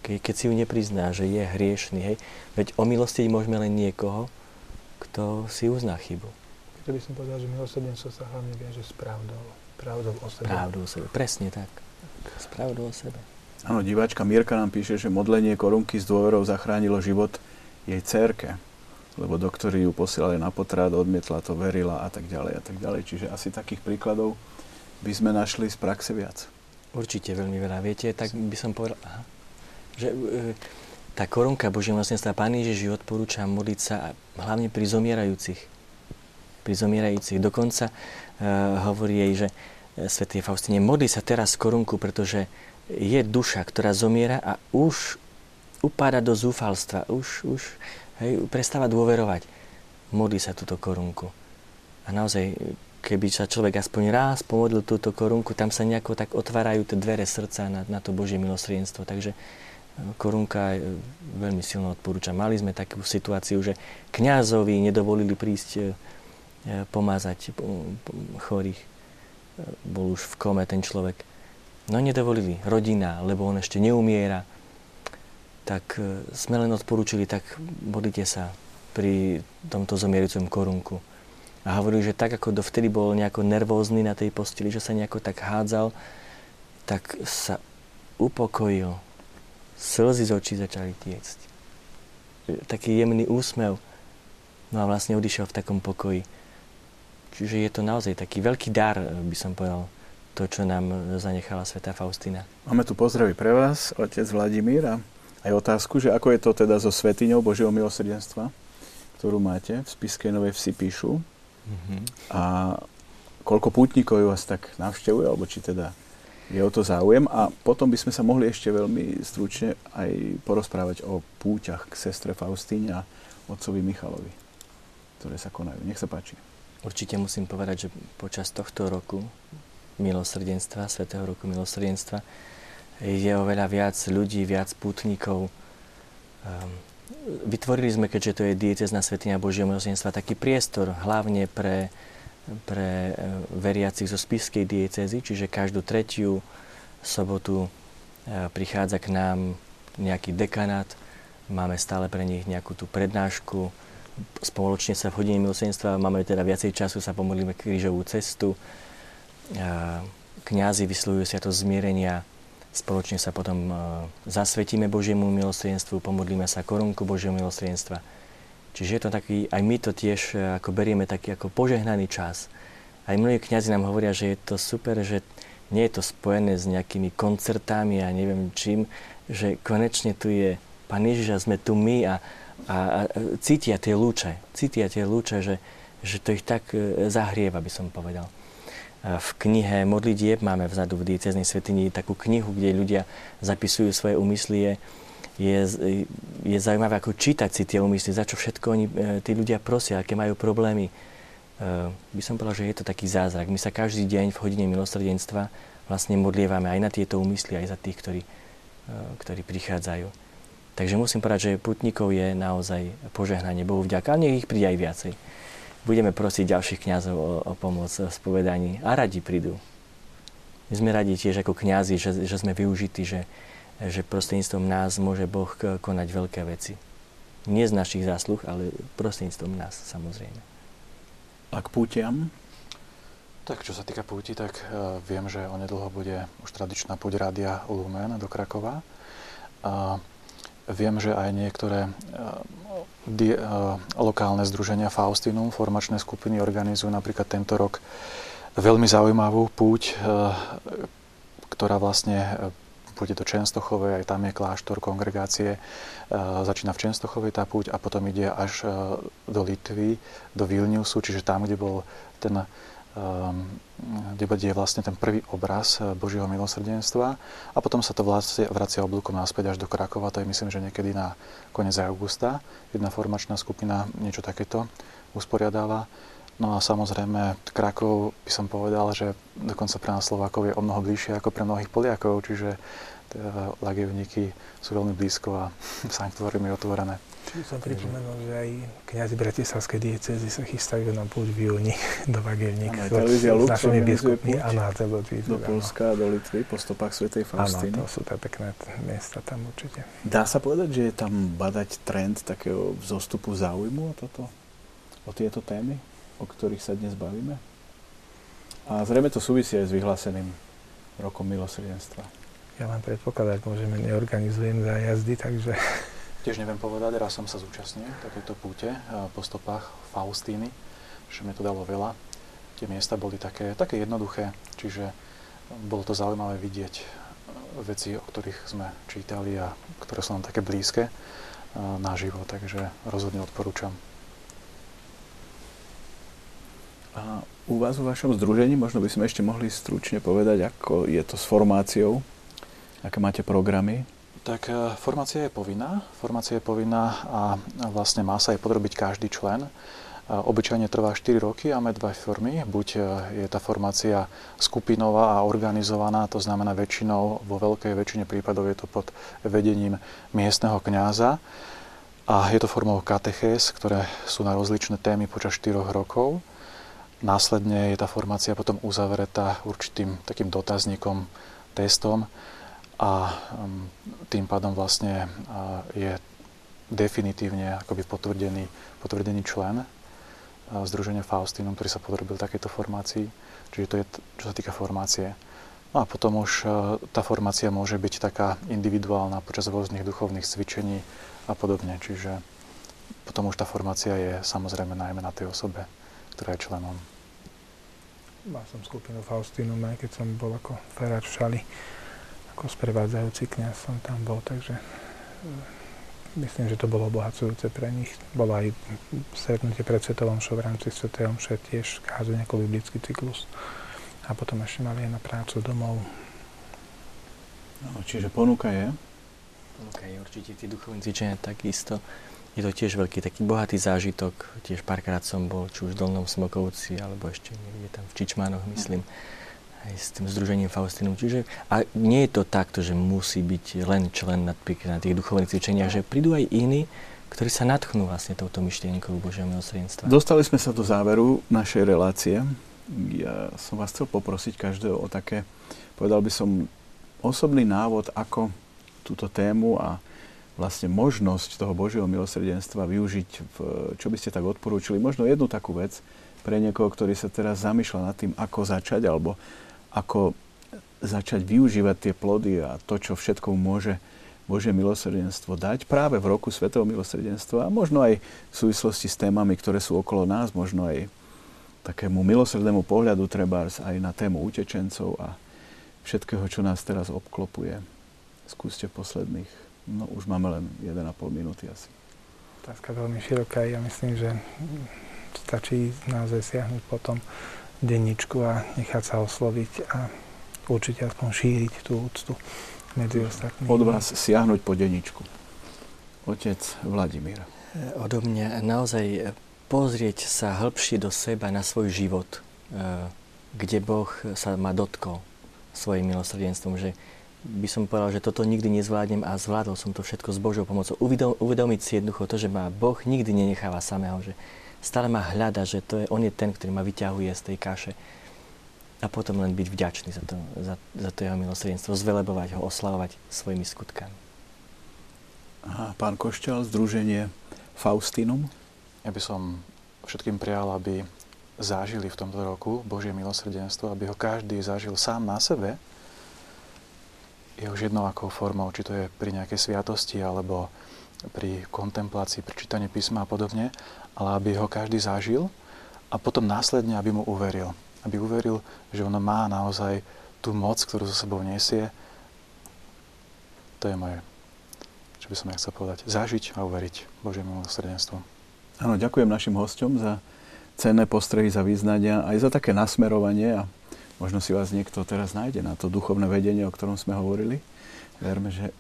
Keď si ju neprizná, že je hriešný. Hej. Veď omilostiť môžeme len niekoho, kto si uzná chybu. To by som povedal, že milosrdenstvo sa hlavne viaže s pravdou. Pravdou o sebe. Pravdou o sebe, presne tak. S pravdou o sebe. Áno, diváčka Mirka nám píše, že modlenie korunky s dôverou zachránilo život jej dcérke, lebo doktori ju posielali na potrat, odmietla to, verila a tak ďalej a tak ďalej. Čiže asi takých príkladov by sme našli z praxe viac. Určite veľmi veľa. Viete, tak by som povedal, že tá korunka Božieho milosrdenstva Pán Ježiš odporúča modliť sa hlavne pri zomierajúcich. Dokonca hovorí jej, že Sv. Faustíne, modli sa teraz korunku, pretože je duša, ktorá zomiera a už upadá do zúfalstva, už prestáva dôverovať. Modli sa túto korunku. A naozaj, keby sa človek aspoň raz pomodlil túto korunku, tam sa nejako tak otvárajú tie dvere srdca na to Božie milosrdenstvo. Takže korunka veľmi silno odporúča. Mali sme takú situáciu, že kňazovi nedovolili prísť pomázať chorých. Bol už v kome ten človek. No nedovolili. Rodina, lebo on ešte neumiera. Tak sme len odporúčili, tak modlite sa pri tomto zomierujúcom korunku. A hovorili, že tak, ako dovtedy bol nejako nervózny na tej posteli, že sa nejako tak hádzal, tak sa upokojil. Slzy z očí začali tiecť. Taký jemný úsmev. No a vlastne odišiel v takom pokoji. Čiže je to naozaj taký veľký dar, by som povedal, to, čo nám zanechala svätá Faustína. Máme tu pozdravy pre vás, otec Vladimír, a aj otázku, že ako je to teda so svätyňou Božieho milosrdenstva, ktorú máte v Spišskej Novej Vsi, píšu. Mm-hmm. A koľko pútnikov ju vás tak navštevuje, alebo či teda je o to záujem. A potom by sme sa mohli ešte veľmi stručne aj porozprávať o púťach k sestre Faustíne a otcovi Michalovi, ktoré sa konajú. Nech sa páči. Určite musím povedať, že počas tohto roku milosrdenstva, svätého roku milosrdenstva, je oveľa viac ľudí, viac pútnikov. Vytvorili sme, keďže to je diecézna svätyňa Božieho milosrdenstva, taký priestor hlavne pre veriacich zo spišskej diecézy, čiže každú tretiu sobotu prichádza k nám nejaký dekanát, máme stále pre nich nejakú tú prednášku, spoločne sa v hodine milosrdenstva, máme teda viacej času, sa pomodlíme krížovú cestu, kňazi vysluhujú sviatosť zmierenia, spoločne sa potom zasvetíme Božiemu milosrdenstvu, pomodlíme sa korunku Božieho milosrdenstva. Čiže je to taký, aj my to tiež ako berieme taký ako požehnaný čas. Aj mnohí kňazi nám hovoria, že je to super, že nie je to spojené s nejakými koncertami a neviem čím, že konečne tu je Pán Ježiš a sme tu my a cítia tie lúče. Cítia tie lúče, že to ich tak zahrieva, by som povedal. V knihe modlitieb máme vzadu v diecéznej svätyni takú knihu, kde ľudia zapisujú svoje úmysly. Je zaujímavé, ako čítať si tie úmysly, za čo všetko oni, tí ľudia prosia, aké majú problémy. By som povedal, že je to taký zázrak. My sa každý deň v hodine milosrdenstva vlastne modlievame aj na tieto úmysly, aj za tých, ktorí prichádzajú. Takže musím povedať, že pútnikov je naozaj požehnanie. Bohu vďaka, ale nech ich príde aj viacej. Budeme prosiť ďalších kňazov o pomoc v spovedaní a radi prídu. My sme radi tiež ako kňazi, že sme využití, že prostredníctvom nás môže Boh konať veľké veci. Nie z našich zásluh, ale prostredníctvom nás, samozrejme. A k pútiam? Tak, čo sa týka púti, tak viem, že onedlho bude už tradičná púť Rádia Lúmen do Krakova. Viem, že aj niektoré lokálne združenia Faustinum, formačné skupiny, organizujú napríklad tento rok veľmi zaujímavú púť, ktorá vlastne pôjde do Częstochovej, aj tam je kláštor kongregácie. Začína v Częstochovej tá púť a potom ide až do Litvy, do Vilniusu, čiže tam, kde je vlastne ten prvý obraz Božieho milosrdenstva a potom sa to vlastne vracia oblúkom naspäť až do Krakova, to je myslím, že niekedy na koniec augusta. Jedna formačná skupina niečo takéto usporiadáva. No a samozrejme, Krakov by som povedal, že dokonca pre nás Slovákov je o mnoho bližšie ako pre mnohých Poliakov, čiže Lagiewniki sú veľmi blízko a sanktuárium je otvorené. Čiže som pripomenul, že aj kňazi bratislavskej diecézy sa chystajú na púť v júni do Lagiewniki. Áno, televízia Lux organizuje púť do Polska a do Litvy po stopách svätej Faustíny. Áno, to sú tá pekné miesta tam určite. Dá sa povedať, že je tam badať trend takého vzostupu záujmu o tieto témy, o ktorých sa dnes bavíme? A zrejme to súvisí aj s vyhláseným rokom milosrdenstva. Ja len predpokladať môžem, neorganizujem zájazdy, takže... Tiež neviem povedať, raz som sa zúčastnil v takejto púte po stopách Faustíny, že mi to dalo veľa. Tie miesta boli také jednoduché, čiže bolo to zaujímavé vidieť veci, o ktorých sme čítali a ktoré sú nám také blízke naživo, takže rozhodne odporúčam. A u vás, v vašom združení, možno by sme ešte mohli stručne povedať, ako je to s formáciou, aké máte programy? Tak formácia je povinná a vlastne má sa aj podrobiť každý člen. Obyčajne trvá 4 roky a má dve formy. Buď je tá formácia skupinová a organizovaná, to znamená väčšinou, vo veľkej väčšine prípadov je to pod vedením miestneho kňaza. A je to formou katechéz, ktoré sú na rozličné témy počas 4 rokov. Následne je tá formácia potom uzavretá určitým takým dotazníkom, testom a tým pádom vlastne je definitívne akoby potvrdený člen združenia Faustinum, ktorý sa podrobil takéto formácii. Čiže to je, čo sa týka formácie. No a potom už tá formácia môže byť taká individuálna počas rôznych duchovných cvičení a podobne. Čiže potom už tá formácia je samozrejme najmä na tej osobe, ktorá je členom. Mal som skupinu Faustinum, aj keď som bol ako feráč v Šali, ako sprevádzajúci kňaz som tam bol, takže myslím, že to bolo obohacujúce pre nich. Bolo aj stretnutie pred Svetovom Omšou, v rámci Svetej Omše tiež kázal nejaký biblický cyklus. A potom ešte mali aj na prácu domov. No, čiže ponuka je? Ponuka je určite tí duchovní cvičenia takisto. Je to tiež veľký, taký bohatý zážitok. Tiež párkrát som bol, či už v Dolnom Smokovci, alebo ešte niekde tam v Čičmanoch, myslím. Aj s tým združením Faustinum. Čiže, a nie je to takto, že musí byť len člen na tých duchovných cvičeniach, že prídu aj iní, ktorí sa nadchnú vlastne touto myšlienkou Božieho milosrdenstva. Dostali sme sa do záveru našej relácie. Ja som vás chcel poprosiť každého o také, povedal by som, osobný návod, ako túto tému a vlastne možnosť toho Božieho milosrdenstva využiť, čo by ste tak odporúčili. Možno jednu takú vec pre niekoho, ktorý sa teraz zamýšľa nad tým, ako začať, alebo ako začať využívať tie plody a to, čo všetko môže Božie milosrdenstvo dať práve v roku Svätého milosrdenstva a možno aj v súvislosti s témami, ktoré sú okolo nás, možno aj takému milosrdnému pohľadu trebárs aj na tému utečencov a všetkého, čo nás teraz obklopuje. Skúste posledných. No už máme len 1,5 minúty asi. Otázka veľmi široká. Ja myslím, že stačí naozaj siahnuť potom denníčku a nechať sa osloviť a určite aspoň šíriť tú úctu medzi ostatnými. Od vás siahnuť po denníčku. Otec Vladimír. Odo mňa naozaj pozrieť sa hĺbšie do seba, na svoj život, kde Boh sa ma dotkol svojim milosrdenstvom, že by som povedal, že toto nikdy nezvládnem a zvládol som to všetko s Božou pomocou. Uvedomiť si jednoducho to, že ma Boh nikdy nenecháva samého, že stále ma hľada, že to je, on je ten, ktorý ma vyťahuje z tej kaše a potom len byť vďačný za to jeho milosrdenstvo, zvelebovať ho, oslavovať svojimi skutkami. Aha, pán Košťal, Združenie Faustinum. Ja by som všetkým prial, aby zažili v tomto roku Božie milosrdenstvo, aby ho každý zažil sám na sebe. Je už jednou akou formou, či to je pri nejakej sviatosti, alebo pri kontemplácii, pri čítaní písma a podobne, ale aby ho každý zažil a potom následne, aby mu uveril. Aby uveril, že ono má naozaj tú moc, ktorú so sebou nesie. To je moje, čo by som ja chcel povedať. Zažiť a uveriť Božiemu milosrdenstvu. Áno, ďakujem našim hosťom za cenné postrehy, za vyznania, aj za také nasmerovanie a možno si vás niekto teraz nájde na to duchovné vedenie, o ktorom sme hovorili. Verme, že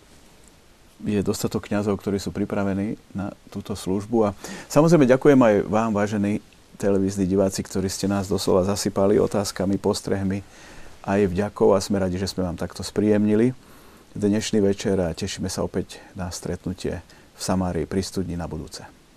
je dostatok kňazov, ktorí sú pripravení na túto službu a samozrejme ďakujem aj vám, vážení televízni diváci, ktorí ste nás doslova zasypali otázkami, postrehmi aj vďakou a sme radi, že sme vám takto spríjemnili dnešný večer a tešíme sa opäť na stretnutie v Samárii pri studni na budúce.